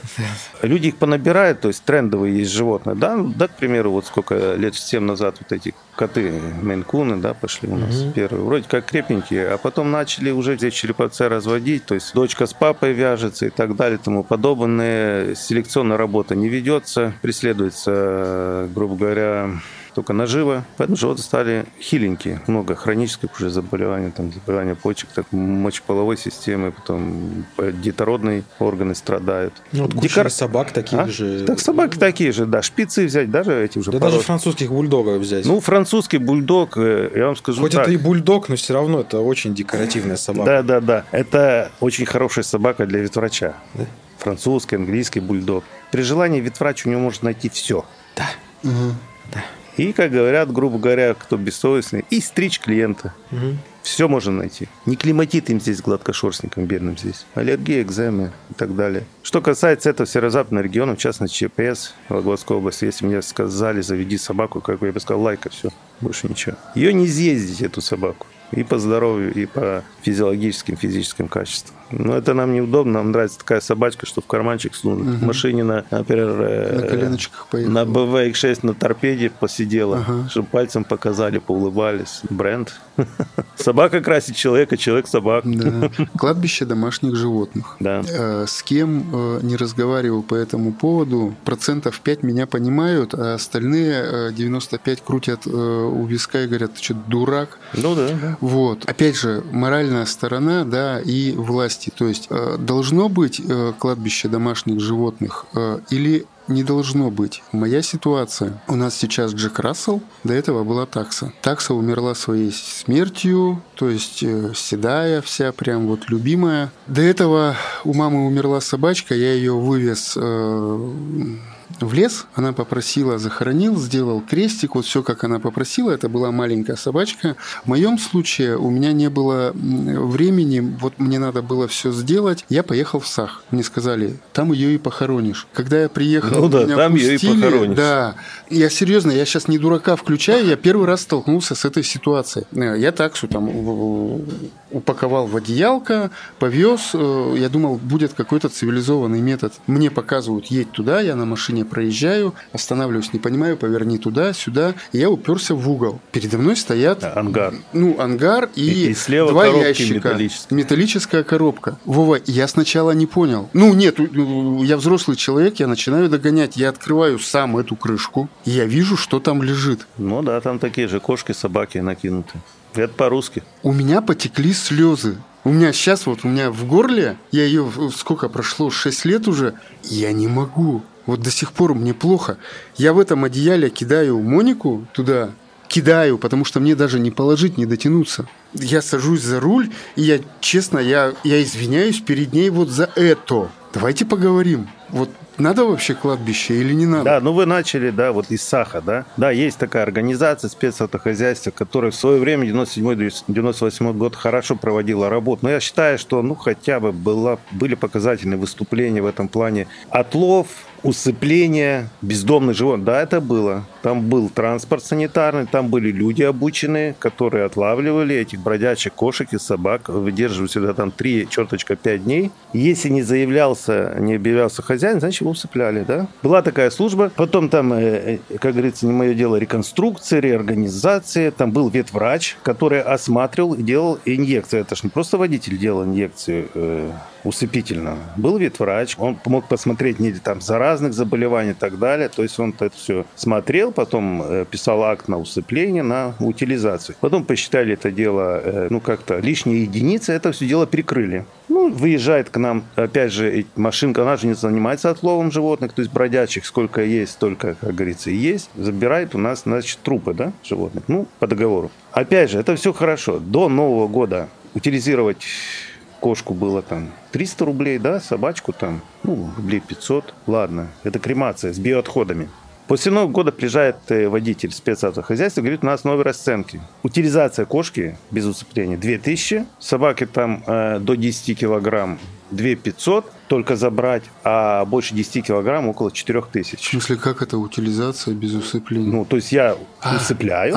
Люди их понабирают, то есть трендовые есть животные. Да, к примеру, вот сколько лет 7 назад вот эти коты, мейн-куны, да, пошли у нас первые. Вроде как крепенькие, а потом начали уже здесь череповцы разводить, то есть дочка с папой вяжется и так далее, тому подобное. Селекционная работа не ведется, преследуется, грубо говоря, только наживо. Поэтому животные стали хиленькие. Много хронических уже заболеваний, там, заболевания почек, так, мочеполовой системы, потом детородные органы страдают. Ну, вот собак таких же. Так, собаки такие же, да. Шпицы взять, даже эти уже. Да пород. Даже французских бульдогов взять. Ну, французский бульдог, я вам скажу так. Хоть это и бульдог, но все равно это очень декоративная собака. Да. Это очень хорошая собака для ветврача. Да? Французский, английский бульдог. При желании ветврач у него может найти все. Да. Угу. Да. И, как говорят, грубо говоря, кто бессовестный, и стричь клиента. Угу. Все можно найти. Не климатит им здесь, гладкошерстникам бедным здесь. Аллергия, экземы и так далее. Что касается этого северо-западного региона, в частности, ЧПС, Вологодской области, если мне сказали, заведи собаку, как я бы сказал, лайка, все, больше ничего. Ее не съездить, эту собаку. И по здоровью, и по физиологическим, физическим качествам. Но это нам неудобно. Нам нравится такая собачка, что в карманчик сунут. В машине, например, на коленочках поехала. На БВХ-6 на торпеде посидела, чтобы пальцем показали, поулыбались. Бренд. Собака красит человека, человек собак. Да. Кладбище домашних животных. Да. С кем не разговаривал по этому поводу, 5% меня понимают, а остальные 95% крутят у виска и говорят, ты что, дурак? Ну да. Вот. Опять же, моральная сторона, да, и власти. То есть должно быть кладбище домашних животных или не должно быть. Моя ситуация. У нас сейчас Джек Рассел, до этого была такса. Такса умерла своей смертью, то есть седая вся, прям вот любимая. До этого у мамы умерла собачка, я ее вывез в лес. Она попросила, захоронил, сделал крестик. Вот все, как она попросила. Это была маленькая собачка. В моем случае у меня не было времени. Вот мне надо было все сделать. Я поехал в САХ. Мне сказали, там ее и похоронишь. Когда я приехал, меня там пустили, ее и похоронишь. Да. Я серьезно, я сейчас не дурака включаю. Я первый раз столкнулся с этой ситуацией. Я таксу там упаковал в одеялко, повез. Я думал, будет какой-то цивилизованный метод. Мне показывают, едь туда. Я на машине проезжаю, останавливаюсь, не понимаю, поверни туда, сюда. И я уперся в угол. Передо мной стоят ангар. Ну, ангар и слева два ящика. Металлическая коробка. Вова, я сначала не понял. Ну, нет, я взрослый человек, я начинаю догонять. Я открываю сам эту крышку, и я вижу, что там лежит. Ну да, там такие же кошки, собаки накинуты. Это по-русски. У меня потекли слезы. У меня сейчас вот, у меня в горле, я ее, сколько прошло, 6 лет уже, я не могу. Вот до сих пор мне плохо. Я в этом одеяле кидаю Монику туда, кидаю, потому что мне даже не положить, не дотянуться. Я сажусь за руль, и я, честно, я извиняюсь перед ней вот за это. Давайте поговорим. Вот надо вообще кладбище или не надо? Да, ну вы начали, да, вот из САХа, да. Да, есть такая организация спецавтохозяйства, которая в свое время, 97-98 год, хорошо проводила работу. Но я считаю, что, ну, хотя бы были показательные выступления в этом плане. Отлов, усыпление бездомных животных. Да, это было. Там был транспорт санитарный, там были люди обученные, которые отлавливали этих бродячих кошек и собак, выдерживали сюда там 3-5 дней. Если не объявлялся хозяин, значит, его усыпляли, да? Была такая служба. Потом там, как говорится, не мое дело, реконструкции, реорганизации. Там был ветврач, который осматривал и делал инъекции. Это же не просто водитель делал инъекцию усыпительно. Был ветврач, он мог посмотреть, не там заразных заболеваний и так далее. То есть он это все смотрел, потом писал акт на усыпление, на утилизацию. Потом посчитали это дело, ну, как-то лишние единицы, это все дело перекрыли. Ну, выезжает к нам, опять же, машинка, она же не занимается отловом животных, то есть бродячих, сколько есть, столько, как говорится, и есть. Забирает у нас, значит, трупы, да, животных, ну, по договору. Опять же, это все хорошо. До Нового года утилизировать кошку было там 300 рублей, да, собачку там, ну, рублей 500. Ладно, это кремация с биоотходами. После Нового года приезжает водитель спецавтохозяйства, говорит, у нас новые расценки. Утилизация кошки без усыпления 2000, собаки там до 10 килограмм 2500 только забрать, а больше 10 килограмм около 4000. В смысле, как это утилизация без усыпления? Ну, то есть я усыпляю,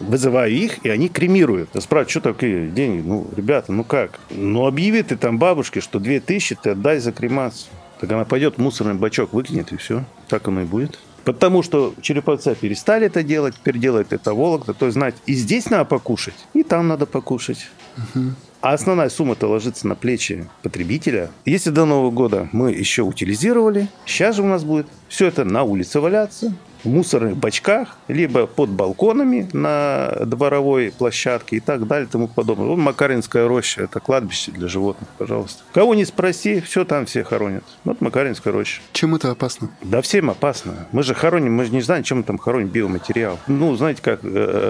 вызываю их, и они кремируют. Я спрашиваю, что такие деньги? Ну, ребята, ну как? Ну, объяви ты там бабушке, что 2000 ты отдай за кремацию. Так она пойдет, мусорный бачок выкинет, и все. Так оно и будет. Потому что череповцы перестали это делать, теперь делает это Вологда. То есть, знаете, и здесь надо покушать, и там надо покушать. Угу. А основная сумма-то ложится на плечи потребителя. Если до Нового года мы еще утилизировали, сейчас же у нас будет все это на улице валяться, в мусорных бачках, либо под балконами на дворовой площадке и так далее, тому подобное. Вон Макаринская роща, это кладбище для животных, пожалуйста. Кого не спроси, все там все хоронят. Вот Макаринская роща. Чем это опасно? Да всем опасно. Мы же хороним, мы же не знаем, чем мы там хороним биоматериал. Ну, знаете, как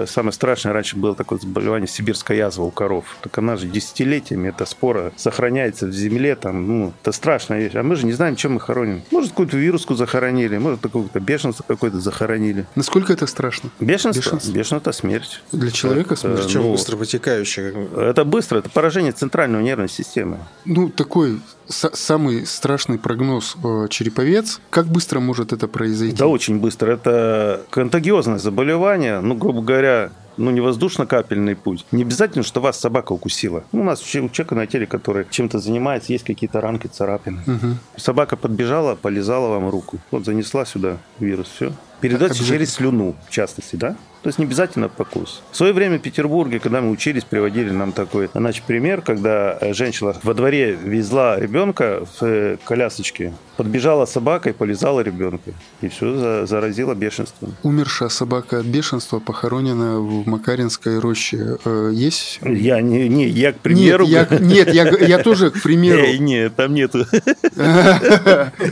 самое страшное раньше было такое заболевание сибирская язва у коров. Так она же десятилетиями, эта спора сохраняется в земле, там, ну, это страшная вещь. А мы же не знаем, чем мы хороним. Может, какую-то вируску захоронили, может, какое-то бешенство какое-то захоронили. Насколько это страшно? Бешенство? Бешенство – это смерть. Для человека смерть? Причем быстро вытекающая. Это быстро, это поражение центральной нервной системы. Ну, такой самый страшный прогноз череповец. Как быстро может это произойти? Да, очень быстро. Это контагиозное заболевание, ну, грубо говоря, ну, не воздушно-капельный путь. Не обязательно, что вас собака укусила. У нас у человека на теле, который чем-то занимается, есть какие-то ранки, царапины. Угу. Собака подбежала, полизала вам руку. Вот занесла сюда вирус, все. Передается через слюну, в частности, да? То есть не обязательно покус. В свое время в Петербурге, когда мы учились, приводили нам такой пример, когда женщина во дворе везла ребенка в колясочке, подбежала собака и полизала ребенка. И все, заразила бешенством. Умершая собака от бешенства похоронена в Макаринской роще. Есть? Я к примеру... Нет, я тоже к примеру... Нет, там нету.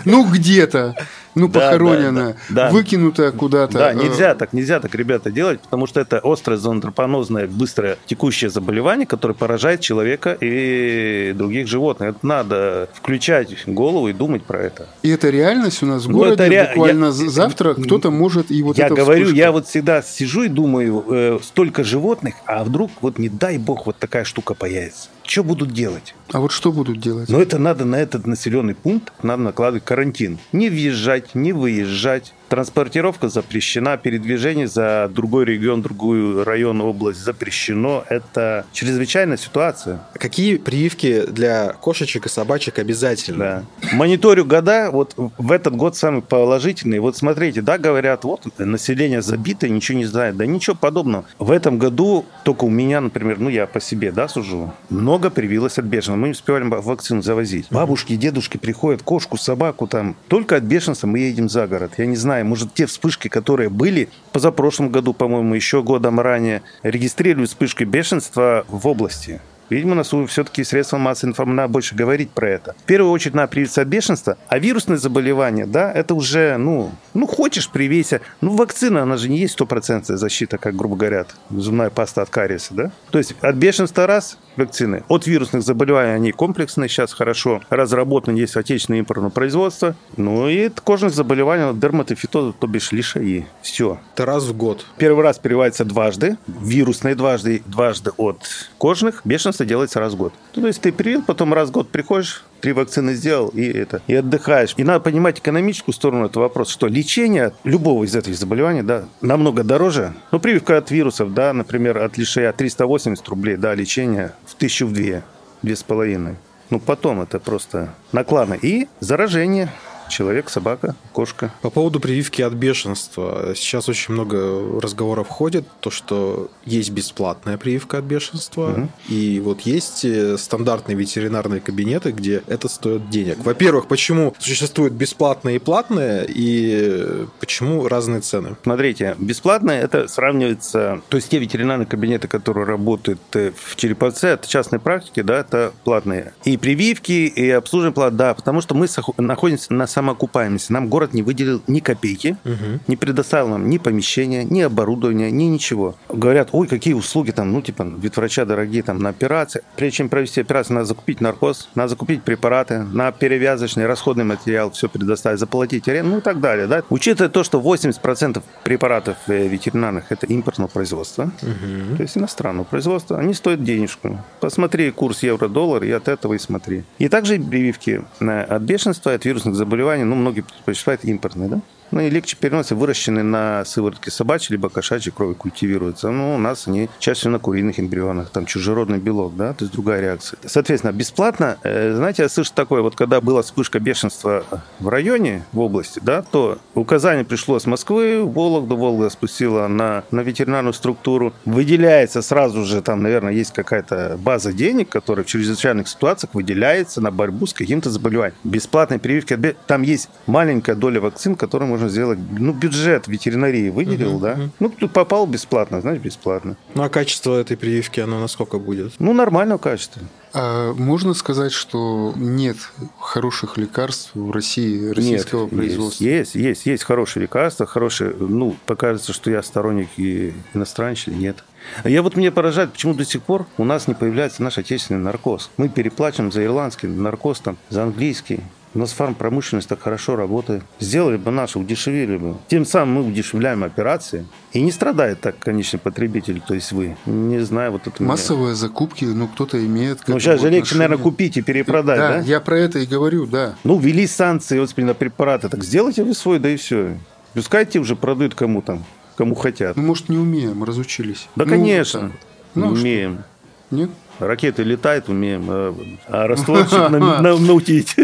Ну, где-то. Ну, похоронена, выкинутая куда-то. Да, нельзя так, ребята, делать. Потому что это острое зоонтропонозное быстрое текущее заболевание, которое поражает человека и других животных. Это надо включать голову и думать про это. И это реальность у нас в городе. Буквально завтра кто-то может и вот это. Я говорю, вспышка. Я вот всегда сижу и думаю, столько животных, а вдруг вот не дай бог вот такая штука появится. Что будут делать? А вот что будут делать? Но это надо на этот населенный пункт надо накладывать карантин. Не въезжать, не выезжать. Транспортировка запрещена, передвижение за другой регион, другую район, область запрещено. Это чрезвычайная ситуация. Какие прививки для кошечек и собачек обязательно? Да. Мониторю года, вот в этот год самый положительный. Вот смотрите, да, говорят, вот население забито, ничего не знает. Да ничего подобного. В этом году только у меня, например, ну я по себе, да, сужу, много привилось от бешенства. Мы не успевали вакцину завозить. Бабушки и дедушки приходят, кошку, собаку там. Только от бешенства мы едем за город. Я не знаю, может, те вспышки, которые были позапрошлом году, по-моему, еще годом ранее, регистрировали вспышки бешенства в области. Видимо, у нас все-таки средства массовой информации надо больше говорить про это. В первую очередь надо привиться от бешенства, а вирусные заболевания, да, это уже, ну хочешь, привейся. Ну, вакцина, она же не есть 100% защита, как, грубо говоря, зубная паста от кариеса, да? То есть от бешенства раз вакцины, от вирусных заболеваний они комплексные, сейчас хорошо разработаны, есть отечественное импортное производство, ну и от кожных заболеваний, от дерматофитоза, то бишь лишаи, все. Это раз в год. Первый раз прививается дважды, вирусные дважды от кожных, бешенство делается раз в год. То есть ты привил, потом раз в год приходишь, 3 вакцины сделал и отдыхаешь. И надо понимать экономическую сторону этого вопроса, что лечение от любого из этих заболеваний, да, намного дороже. Ну, прививка от вирусов, да, например, от лишая 380 рублей, да, лечение в 2,5 тысячи. Ну, потом это просто накланы. И заражение. Человек, собака, кошка. По поводу прививки от бешенства. Сейчас очень много разговоров ходит, то, что есть бесплатная прививка от бешенства, и вот есть стандартные ветеринарные кабинеты, где это стоит денег. Во-первых, почему существуют бесплатные и платные, и почему разные цены? Смотрите, бесплатные, это сравнивается... То есть те ветеринарные кабинеты, которые работают в Череповце, это частные практики, да, это платные. И прививки, и обслуживание плат, да, потому что мы находимся на самом самоокупаемости. Нам город не выделил ни копейки, не предоставил нам ни помещения, ни оборудования, ни ничего. Говорят, ой, какие услуги там, ну, типа, ветврача дорогие, там, на операции. Прежде чем провести операцию, надо закупить наркоз, надо закупить препараты, на перевязочный, расходный материал все предоставить, заплатить аренду, ну, и так далее, да. Учитывая то, что 80% препаратов ветеринарных – это импортного производства, то есть иностранного производства, они стоят денежку. Посмотри курс евро-доллар и от этого и смотри. И также прививки от бешенства, от вирусных заболеваний, ну, многие предпочитают импортные, да? Ну, и легче переносятся, выращенные на сыворотке собачьей либо кошачьей крови культивируются. Ну, у нас они чаще на куриных эмбрионах, там чужеродный белок, да, то есть другая реакция. Соответственно, бесплатно, знаете, я слышу такое, вот когда была вспышка бешенства в районе, в области, да, то указание пришло с Москвы, Вологду, Волга спустила на ветеринарную структуру, выделяется сразу же, там, наверное, есть какая-то база денег, которая в чрезвычайных ситуациях выделяется на борьбу с каким-то заболеванием. Бесплатные прививки, там есть маленькая доля вакцин, которую можно сделать, ну, бюджет ветеринарии выделил, да? Ну, кто попал бесплатно, значит, бесплатно. Ну, а качество этой прививки, оно насколько будет? Ну, нормального качества. А можно сказать, что нет хороших лекарств в России, российского производства? Есть хорошие лекарства, хорошие, ну, покажется, что я сторонник и иностранщины, нет. Я вот, меня поражает, почему до сих пор у нас не появляется наш отечественный наркоз. Мы переплачем за ирландский наркоз, там, за английский. У нас фармпромышленность так хорошо работает. Сделали бы наши, удешевили бы. Тем самым мы удешевляем операции. И не страдает так конечный потребитель, то есть вы. Не знаю, вот это... Массовые закупки, ну, кто-то имеет... Ну, сейчас же легче, наверное, купить и перепродать, да? Да, я про это и говорю, да. Ну, ввели санкции, вот, на препараты. Так сделайте вы свой, да и все. Пускай те уже продают кому-то, кому хотят. Ну, может, не умеем, разучились. Да, ну, конечно, ну, умеем. Что? Нет? Ракеты летают, умеем, а растворчик наутить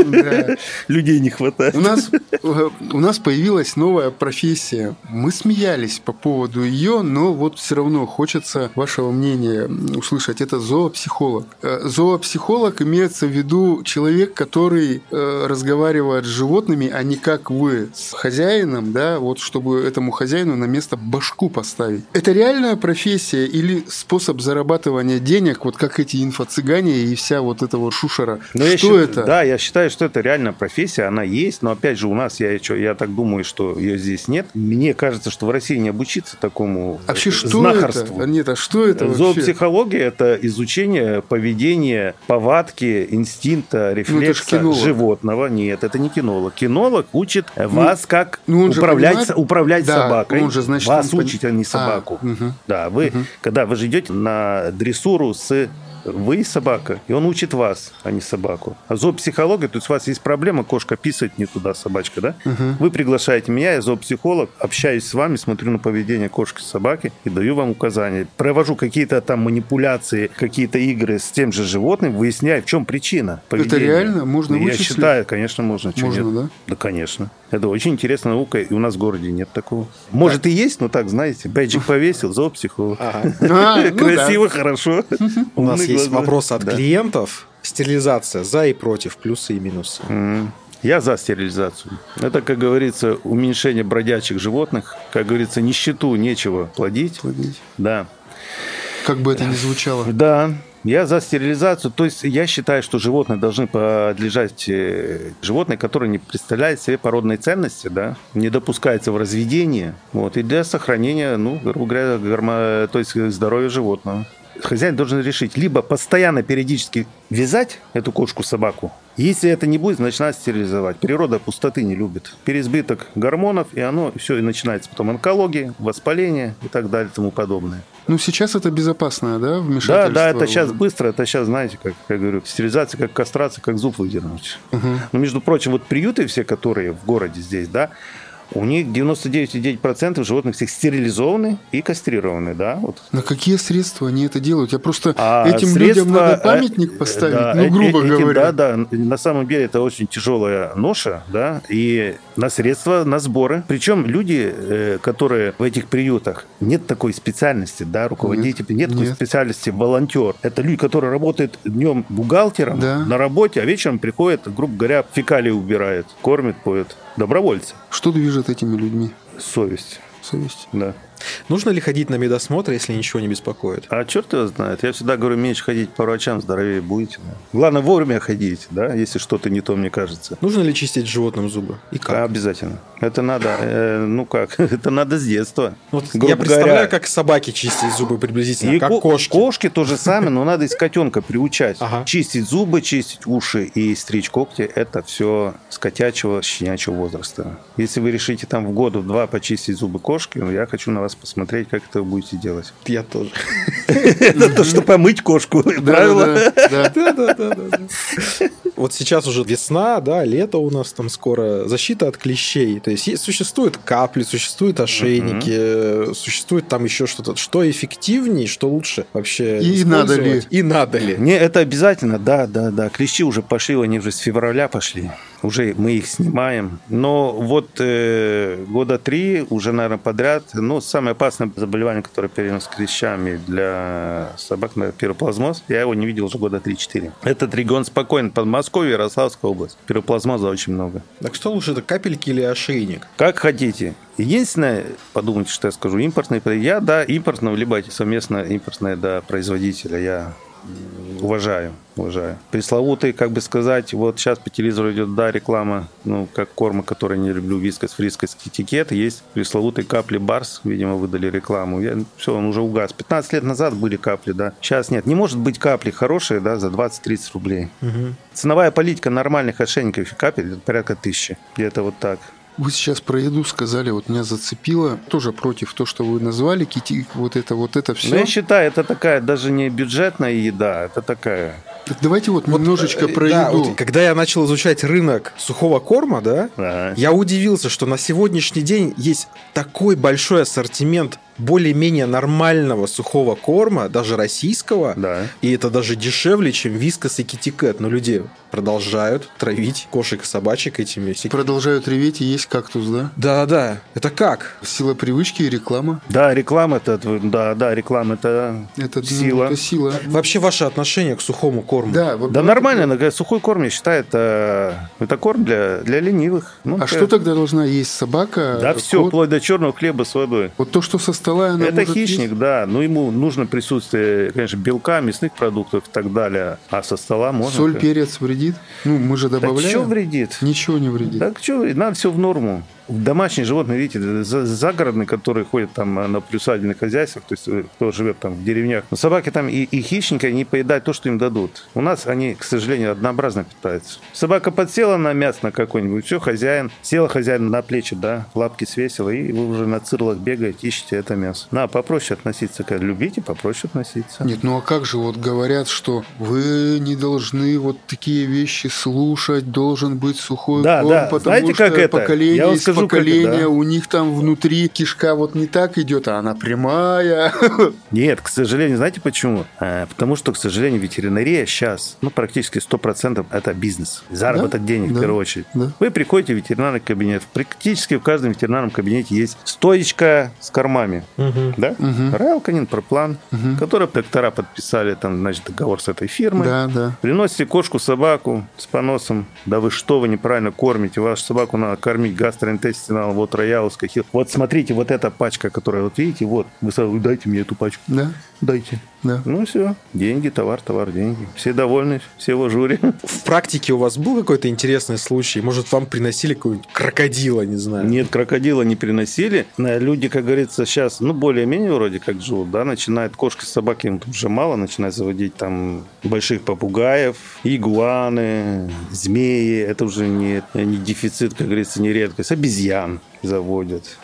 людей не хватает. У нас появилась новая профессия. Мы смеялись по поводу ее, но вот все равно хочется вашего мнения услышать. Это зоопсихолог. Зоопсихолог имеется в виду человек, который разговаривает с животными, а не как вы с хозяином, да, вот чтобы этому хозяину на место башку поставить. Это реальная профессия или способ зарабатывания денег, вот как эти инфо-цыгане и вся вот эта вот шушера. Но что это? Да, я считаю, что это реальная профессия, она есть, но опять же у нас, я так думаю, что ее здесь нет. Мне кажется, что в России не обучиться такому знахарству. Это? Нет, а что это вообще? Зоопсихология – это изучение поведения, повадки, инстинкта, рефлекса, ну, животного. Нет, это не кинолог. Кинолог учит вас, как управлять собакой. Он же, значит, вас учит, а не собаку. Да, когда вы же идете на дрессуру с... Вы собака, и он учит вас, а не собаку. А зоопсихология, то есть у вас есть проблема, кошка писает не туда, собачка, да? Вы приглашаете меня, я зоопсихолог, общаюсь с вами, смотрю на поведение кошки, собаки и даю вам указания. Провожу какие-то там манипуляции, какие-то игры с тем же животным, выясняю, в чем причина поведения. Это реально? Можно вычислить? Я считаю, конечно, можно. Можно, да? Да, конечно. Это очень интересная наука, и у нас в городе нет такого. Может, и есть, но так, знаете, бейджик повесил, зоопсихолог. Красиво, хорошо. У нас есть вопросы от клиентов. Стерилизация за и против, плюсы и минусы. Я за стерилизацию. Это, как говорится, уменьшение бродячих животных. Как говорится, нищету нечего плодить. Да. Как бы это ни звучало. Да. Я за стерилизацию, то есть я считаю, что животные должны подлежать, животные, которые не представляют себе породной ценности, да, не допускаются в разведение, вот, и для сохранения, ну, грубо говоря, то есть здоровья животного. Хозяин должен решить, либо постоянно, периодически вязать эту кошку-собаку. Если это не будет, значит, надо стерилизовать. Природа пустоты не любит. Переизбыток гормонов, и оно все и начинается. Потом онкология, воспаление и так далее, и тому подобное. Ну, сейчас это безопасное, да, вмешательство? Да, это сейчас быстро, это сейчас, знаете, как я говорю, стерилизация, как кастрация, как зуб выдернуть. Но, между прочим, вот приюты все, которые в городе здесь, да, у них 99,9% животных всех стерилизованы и кастрированы, да? Вот. На какие средства они это делают? Я просто этим людям надо памятник поставить, да, ну, грубо говоря. Да, на самом деле это очень тяжелая ноша, да, и на средства, на сборы. Причем люди, которые в этих приютах, нет такой специальности, да, руководитель, нет такой специальности волонтер. Это люди, которые работают днем бухгалтером, да, на работе, а вечером приходят, грубо говоря, фекалии убирают, кормят, поют. Добровольцы. Что движет этими людьми? Совесть. Да. Нужно ли ходить на медосмотр, если ничего не беспокоит? А черт его знает. Я всегда говорю, меньше ходить по врачам, здоровее будете. Главное, вовремя ходить, да, если что-то не то, мне кажется. Нужно ли чистить животным зубы? И как? Обязательно. Это надо, это надо с детства. Вот я представляю, как собаки чистят зубы приблизительно, и как кошки. Кошки то же самое, но надо из котенка приучать. Ага. Чистить зубы, чистить уши и стричь когти, это все с котячего, щенячьего возраста. Если вы решите там в году, в два почистить зубы кошки, я хочу на вас посмотреть, как это вы будете делать. Я тоже. Это то, что помыть кошку. Правильно? Да. Вот сейчас уже весна, да, лето у нас там скоро. Защита от клещей. То есть существуют капли, существуют ошейники, существует там еще что-то. Что эффективнее, что лучше вообще использовать. И надо ли? Не, это обязательно, да. Клещи уже пошли, они уже с февраля пошли. Уже мы их снимаем. Но вот года 3 уже, наверное, подряд, самое опасное заболевание, которое переносится клещами для собак, пироплазмоз. Я его не видел уже года 3-4. Этот регион спокойно. Подмосковье, Ярославская область. Пироплазмоза очень много. Так что лучше, это капельки или ошейник? Как хотите. Единственное, подумайте, что я скажу, импортный. Я, импортного, либо совместно импортное, производителя. Я уважаю. Пресловутый, как бы сказать, вот сейчас по телевизору идет, реклама, как корма, который не люблю, Вискас, Friskies, этикет, есть пресловутые капли Барс, видимо, выдали рекламу. Он уже угас. 15 лет назад были капли, сейчас нет. Не может быть капли хорошие, за 20-30 рублей. Угу. Ценовая политика нормальных ошейников и капель порядка 1000. Где-то вот так. Вы сейчас про еду сказали, вот меня зацепило. Тоже против то, что вы назвали, кити, вот это все. Я считаю, это такая даже не бюджетная еда, это такая... Так давайте вот немножечко про еду. Вот, когда я начал изучать рынок сухого корма, я удивился, что на сегодняшний день есть такой большой ассортимент более-менее нормального сухого корма, даже российского, и это даже дешевле, чем Вискас и Китикет. Но люди продолжают травить кошек и собачек этими. Продолжают реветь и есть кактус, да? Да. Это как? Сила привычки и реклама. Да, реклама это, реклама это сила. Это сила. Вообще ваше отношение к сухому корму? Да, нормально. Сухой корм, я считаю, это корм для ленивых. Что тогда должна есть собака? Да, все, вплоть до черного хлеба с водой. Вот то, что составляет. Это хищник, есть? Но ему нужно присутствие, конечно, белка, мясных продуктов и так далее. А со стола можно... Соль, перец вредит? Мы же добавляем. Так что вредит? Ничего не вредит. Так что, надо все в норму. Домашние животные, видите, загородные, которые ходят там на приусадебных хозяйствах, то есть кто живет там в деревнях. Но собаки там и хищники, они поедают то, что им дадут. У нас они, к сожалению, однообразно питаются. Собака подсела на мясо на какое-нибудь, все, хозяин, села хозяин на плечи, лапки свесила, и вы уже на цирлах бегаете, ищете это мясо. Надо попроще относиться, любите, попроще относиться. Нет, а как же говорят, что вы не должны такие вещи слушать, должен быть сухой корм, потому знаете, что как поколение... Это? Поколение, у них там внутри кишка не так идет, а она прямая. Нет, к сожалению, знаете почему? Потому что, к сожалению, ветеринария сейчас, практически 100% это бизнес. Заработок денег, в первую очередь. Да. Вы приходите в ветеринарный кабинет. Практически в каждом ветеринарном кабинете есть стоечка с кормами. Угу. Royal Canin, Pro Plan, который доктора подписали, договор с этой фирмой. Приносите кошку, собаку с поносом. Да вы что, вы неправильно кормите. Вашу собаку надо кормить гастроэнтерологией. Вот роялс, вот смотрите, вот эта пачка, которая, видите, вы сразу, дайте мне эту пачку. Да. Дайте. Да. Все. Деньги, товар, деньги. Все довольны, все в ажуре. В практике у вас был какой-то интересный случай? Может, вам приносили какого-нибудь крокодила, не знаю? Нет, крокодила не приносили. Люди, как говорится, сейчас, более-менее вроде как живут, начинают кошки с собакой, им уже мало, начинают заводить там больших попугаев, игуаны, змеи. Это уже не дефицит, как говорится, не редкость. Обезьян заводят,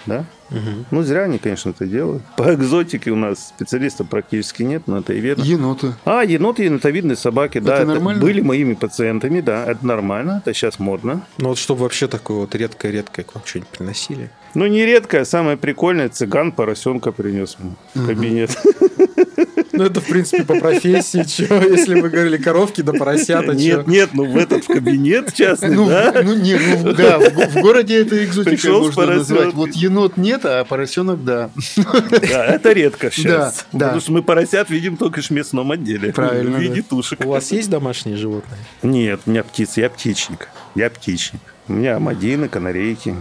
Угу. Зря они, конечно, это делают. По экзотике у нас специалистов практически нет, но это и верно. Еноты. Еноты, енотовидные собаки, это нормально? Были моими пациентами, это нормально, это сейчас модно. Ну чтобы вообще такое редкое-редкое что-нибудь приносили. Не редкое, самое прикольное, цыган поросенка принес мне в кабинет. Это, в принципе, по профессии, если вы говорили коровки да поросята. Нет, в этот кабинет частный, в городе это экзотика можно назвать. Вот енот нет, а поросенок да. Да, это редко сейчас. Потому что мы поросят видим только в мясном отделе. Правильно. В виде тушек. У вас есть домашние животные? Нет, у меня птицы, я птичник. У меня мадины, канарейки.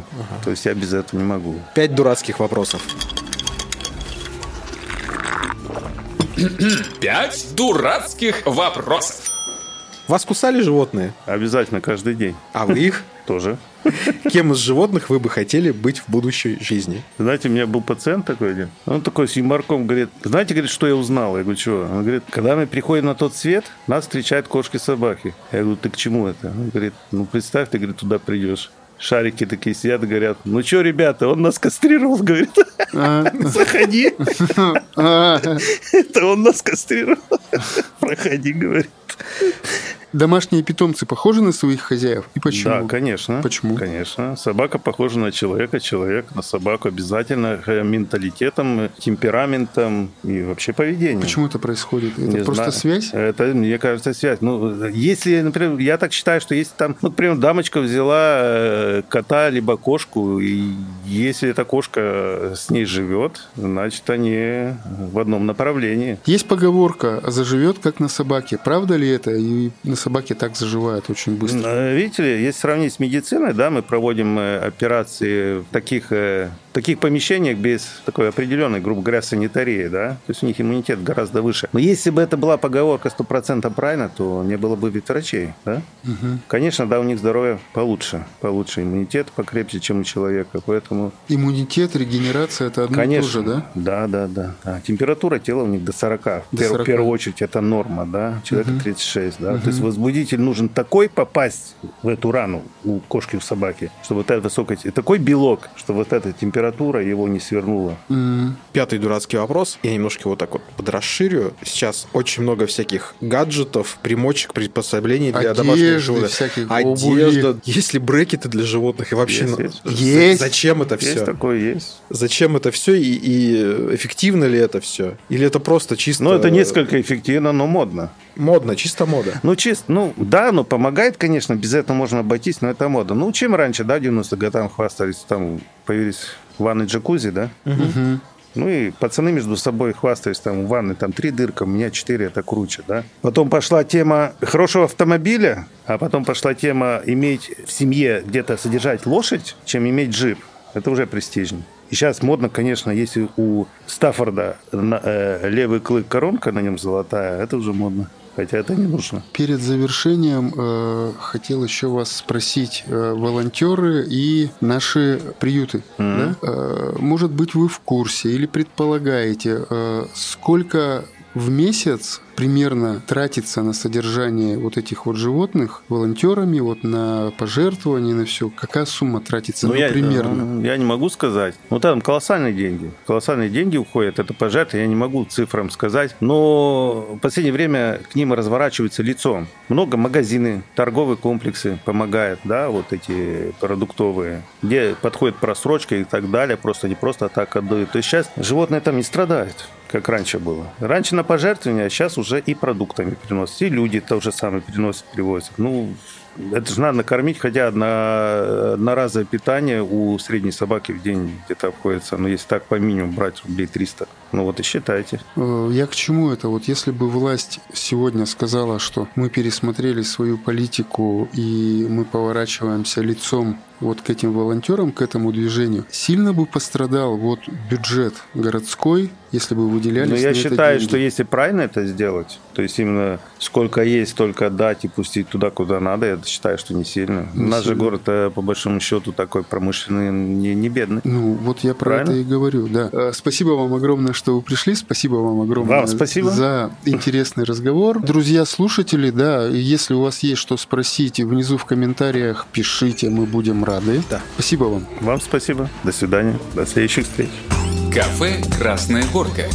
То есть я без этого не могу. 5 дурацких вопросов. 5 дурацких вопросов. Вас кусали животные? Обязательно, каждый день. А вы их? Тоже. Кем из животных вы бы хотели быть в будущей жизни? Знаете, у меня был пациент такой один. Он такой с юморком говорит: знаете, говорит, что я узнал? Я говорю, чего? Он говорит, когда мы приходим на тот свет, нас встречают кошки-собаки. Я говорю, ты к чему это? Он говорит, ну представь, ты, говорит, туда придешь. Шарики такие сидят и говорят, ну что, ребята, он нас кастрировал, говорит, заходи. Это он нас кастрировал. Проходи, говорит. Домашние питомцы похожи на своих хозяев? И почему? Да, конечно. Почему? Конечно. Собака похожа на человека, человек на собаку обязательно менталитетом, темпераментом и вообще поведением. Почему это происходит? Это не просто знаю. Связь? Это, мне кажется, связь. Ну, если, например, я так считаю, что если там, ну, например, дамочка взяла кота либо кошку, и если эта кошка с ней живет, значит, они в одном направлении. Есть поговорка «заживет, как на собаке». Правда ли это? И на собаки так заживают очень быстро. Видите ли, если сравнить с медициной, да, мы проводим операции в таких помещениях без такой определенной, грубо говоря, санитарии, да, то есть у них иммунитет гораздо выше. Но если бы это была поговорка 100% правильно, то не было бы ведь врачей, да? Угу. Конечно, да, у них здоровье получше иммунитет покрепче, чем у человека, поэтому... Иммунитет, регенерация, это одно и то же, да? Да. Температура тела у них до 40. В первую очередь это норма, да, человека 36, да, то есть возбудитель нужен такой попасть в эту рану у кошки, у собаки, чтобы вот этот высокий, такой белок, что вот эта температура его не свернуло. Пятый дурацкий вопрос. Я немножко вот так вот подрасширю. Сейчас очень много всяких гаджетов, примочек, приспособлений для домашних животных. Одежда. Есть ли брекеты для животных? И вообще, есть. Зачем это все? Есть такое, есть. Зачем это все и эффективно ли это все? Или это просто чисто... Ну, это несколько эффективно, но модно. Модно, чисто мода. Ну, помогает, конечно, без этого можно обойтись, но это мода. Ну, чем раньше, да, в 90-х годах хвастались, там, появились ванны джакузи, да? Угу. Ну, и пацаны между собой хвастались, там, в ванной, там, 3 дырка, у меня 4, это круче, да? Потом пошла тема хорошего автомобиля, а потом пошла тема иметь в семье где-то содержать лошадь, чем иметь джип. Это уже престижно. И сейчас модно, конечно, если у Стаффорда левый клык коронка, на нем золотая, это уже модно. Хотя это не нужно. Перед завершением хотел еще вас спросить. Волонтеры и наши приюты. Mm-hmm. Да? Может быть, вы в курсе или предполагаете, сколько в месяц примерно тратится на содержание вот этих вот животных волонтерами, вот на пожертвования, на все? Какая сумма тратится, ну, примерно? Я не могу сказать. Вот там колоссальные деньги. Колоссальные деньги уходят. Это пожертвования. Я не могу цифрам сказать. Но в последнее время к ним разворачивается лицом. Много магазины, торговые комплексы помогают, да, вот эти продуктовые, где подходит просрочка и так далее. Просто не просто так отдают. То есть сейчас животные там не страдают, как раньше было. Раньше на пожертвования, а сейчас уже и продуктами приносят, и люди то же самое приносят, привозят. Ну, это же надо накормить, хотя одноразовое питание у средней собаки в день где-то обходится, но если так по минимуму брать, рублей 300. Ну вот и считайте. Я к чему это? Вот если бы власть сегодня сказала, что мы пересмотрели свою политику и мы поворачиваемся лицом вот к этим волонтерам, к этому движению, сильно бы пострадал вот бюджет городской, если бы выделялись на это деньги? Я считаю, что если правильно это сделать, то есть именно сколько есть, только отдать и пустить туда, куда надо, я считаю, что не сильно. Наш же город, по большому счету, такой промышленный, не бедный. Ну, вот я про это и говорю, да. Спасибо вам огромное, что вы пришли. Спасибо вам огромное за интересный разговор. Друзья, слушатели, да, если у вас есть что спросить, внизу в комментариях пишите, мы будем рады. Да. Спасибо вам. Вам спасибо. До свидания. До следующих встреч. Кафе «Красная горка».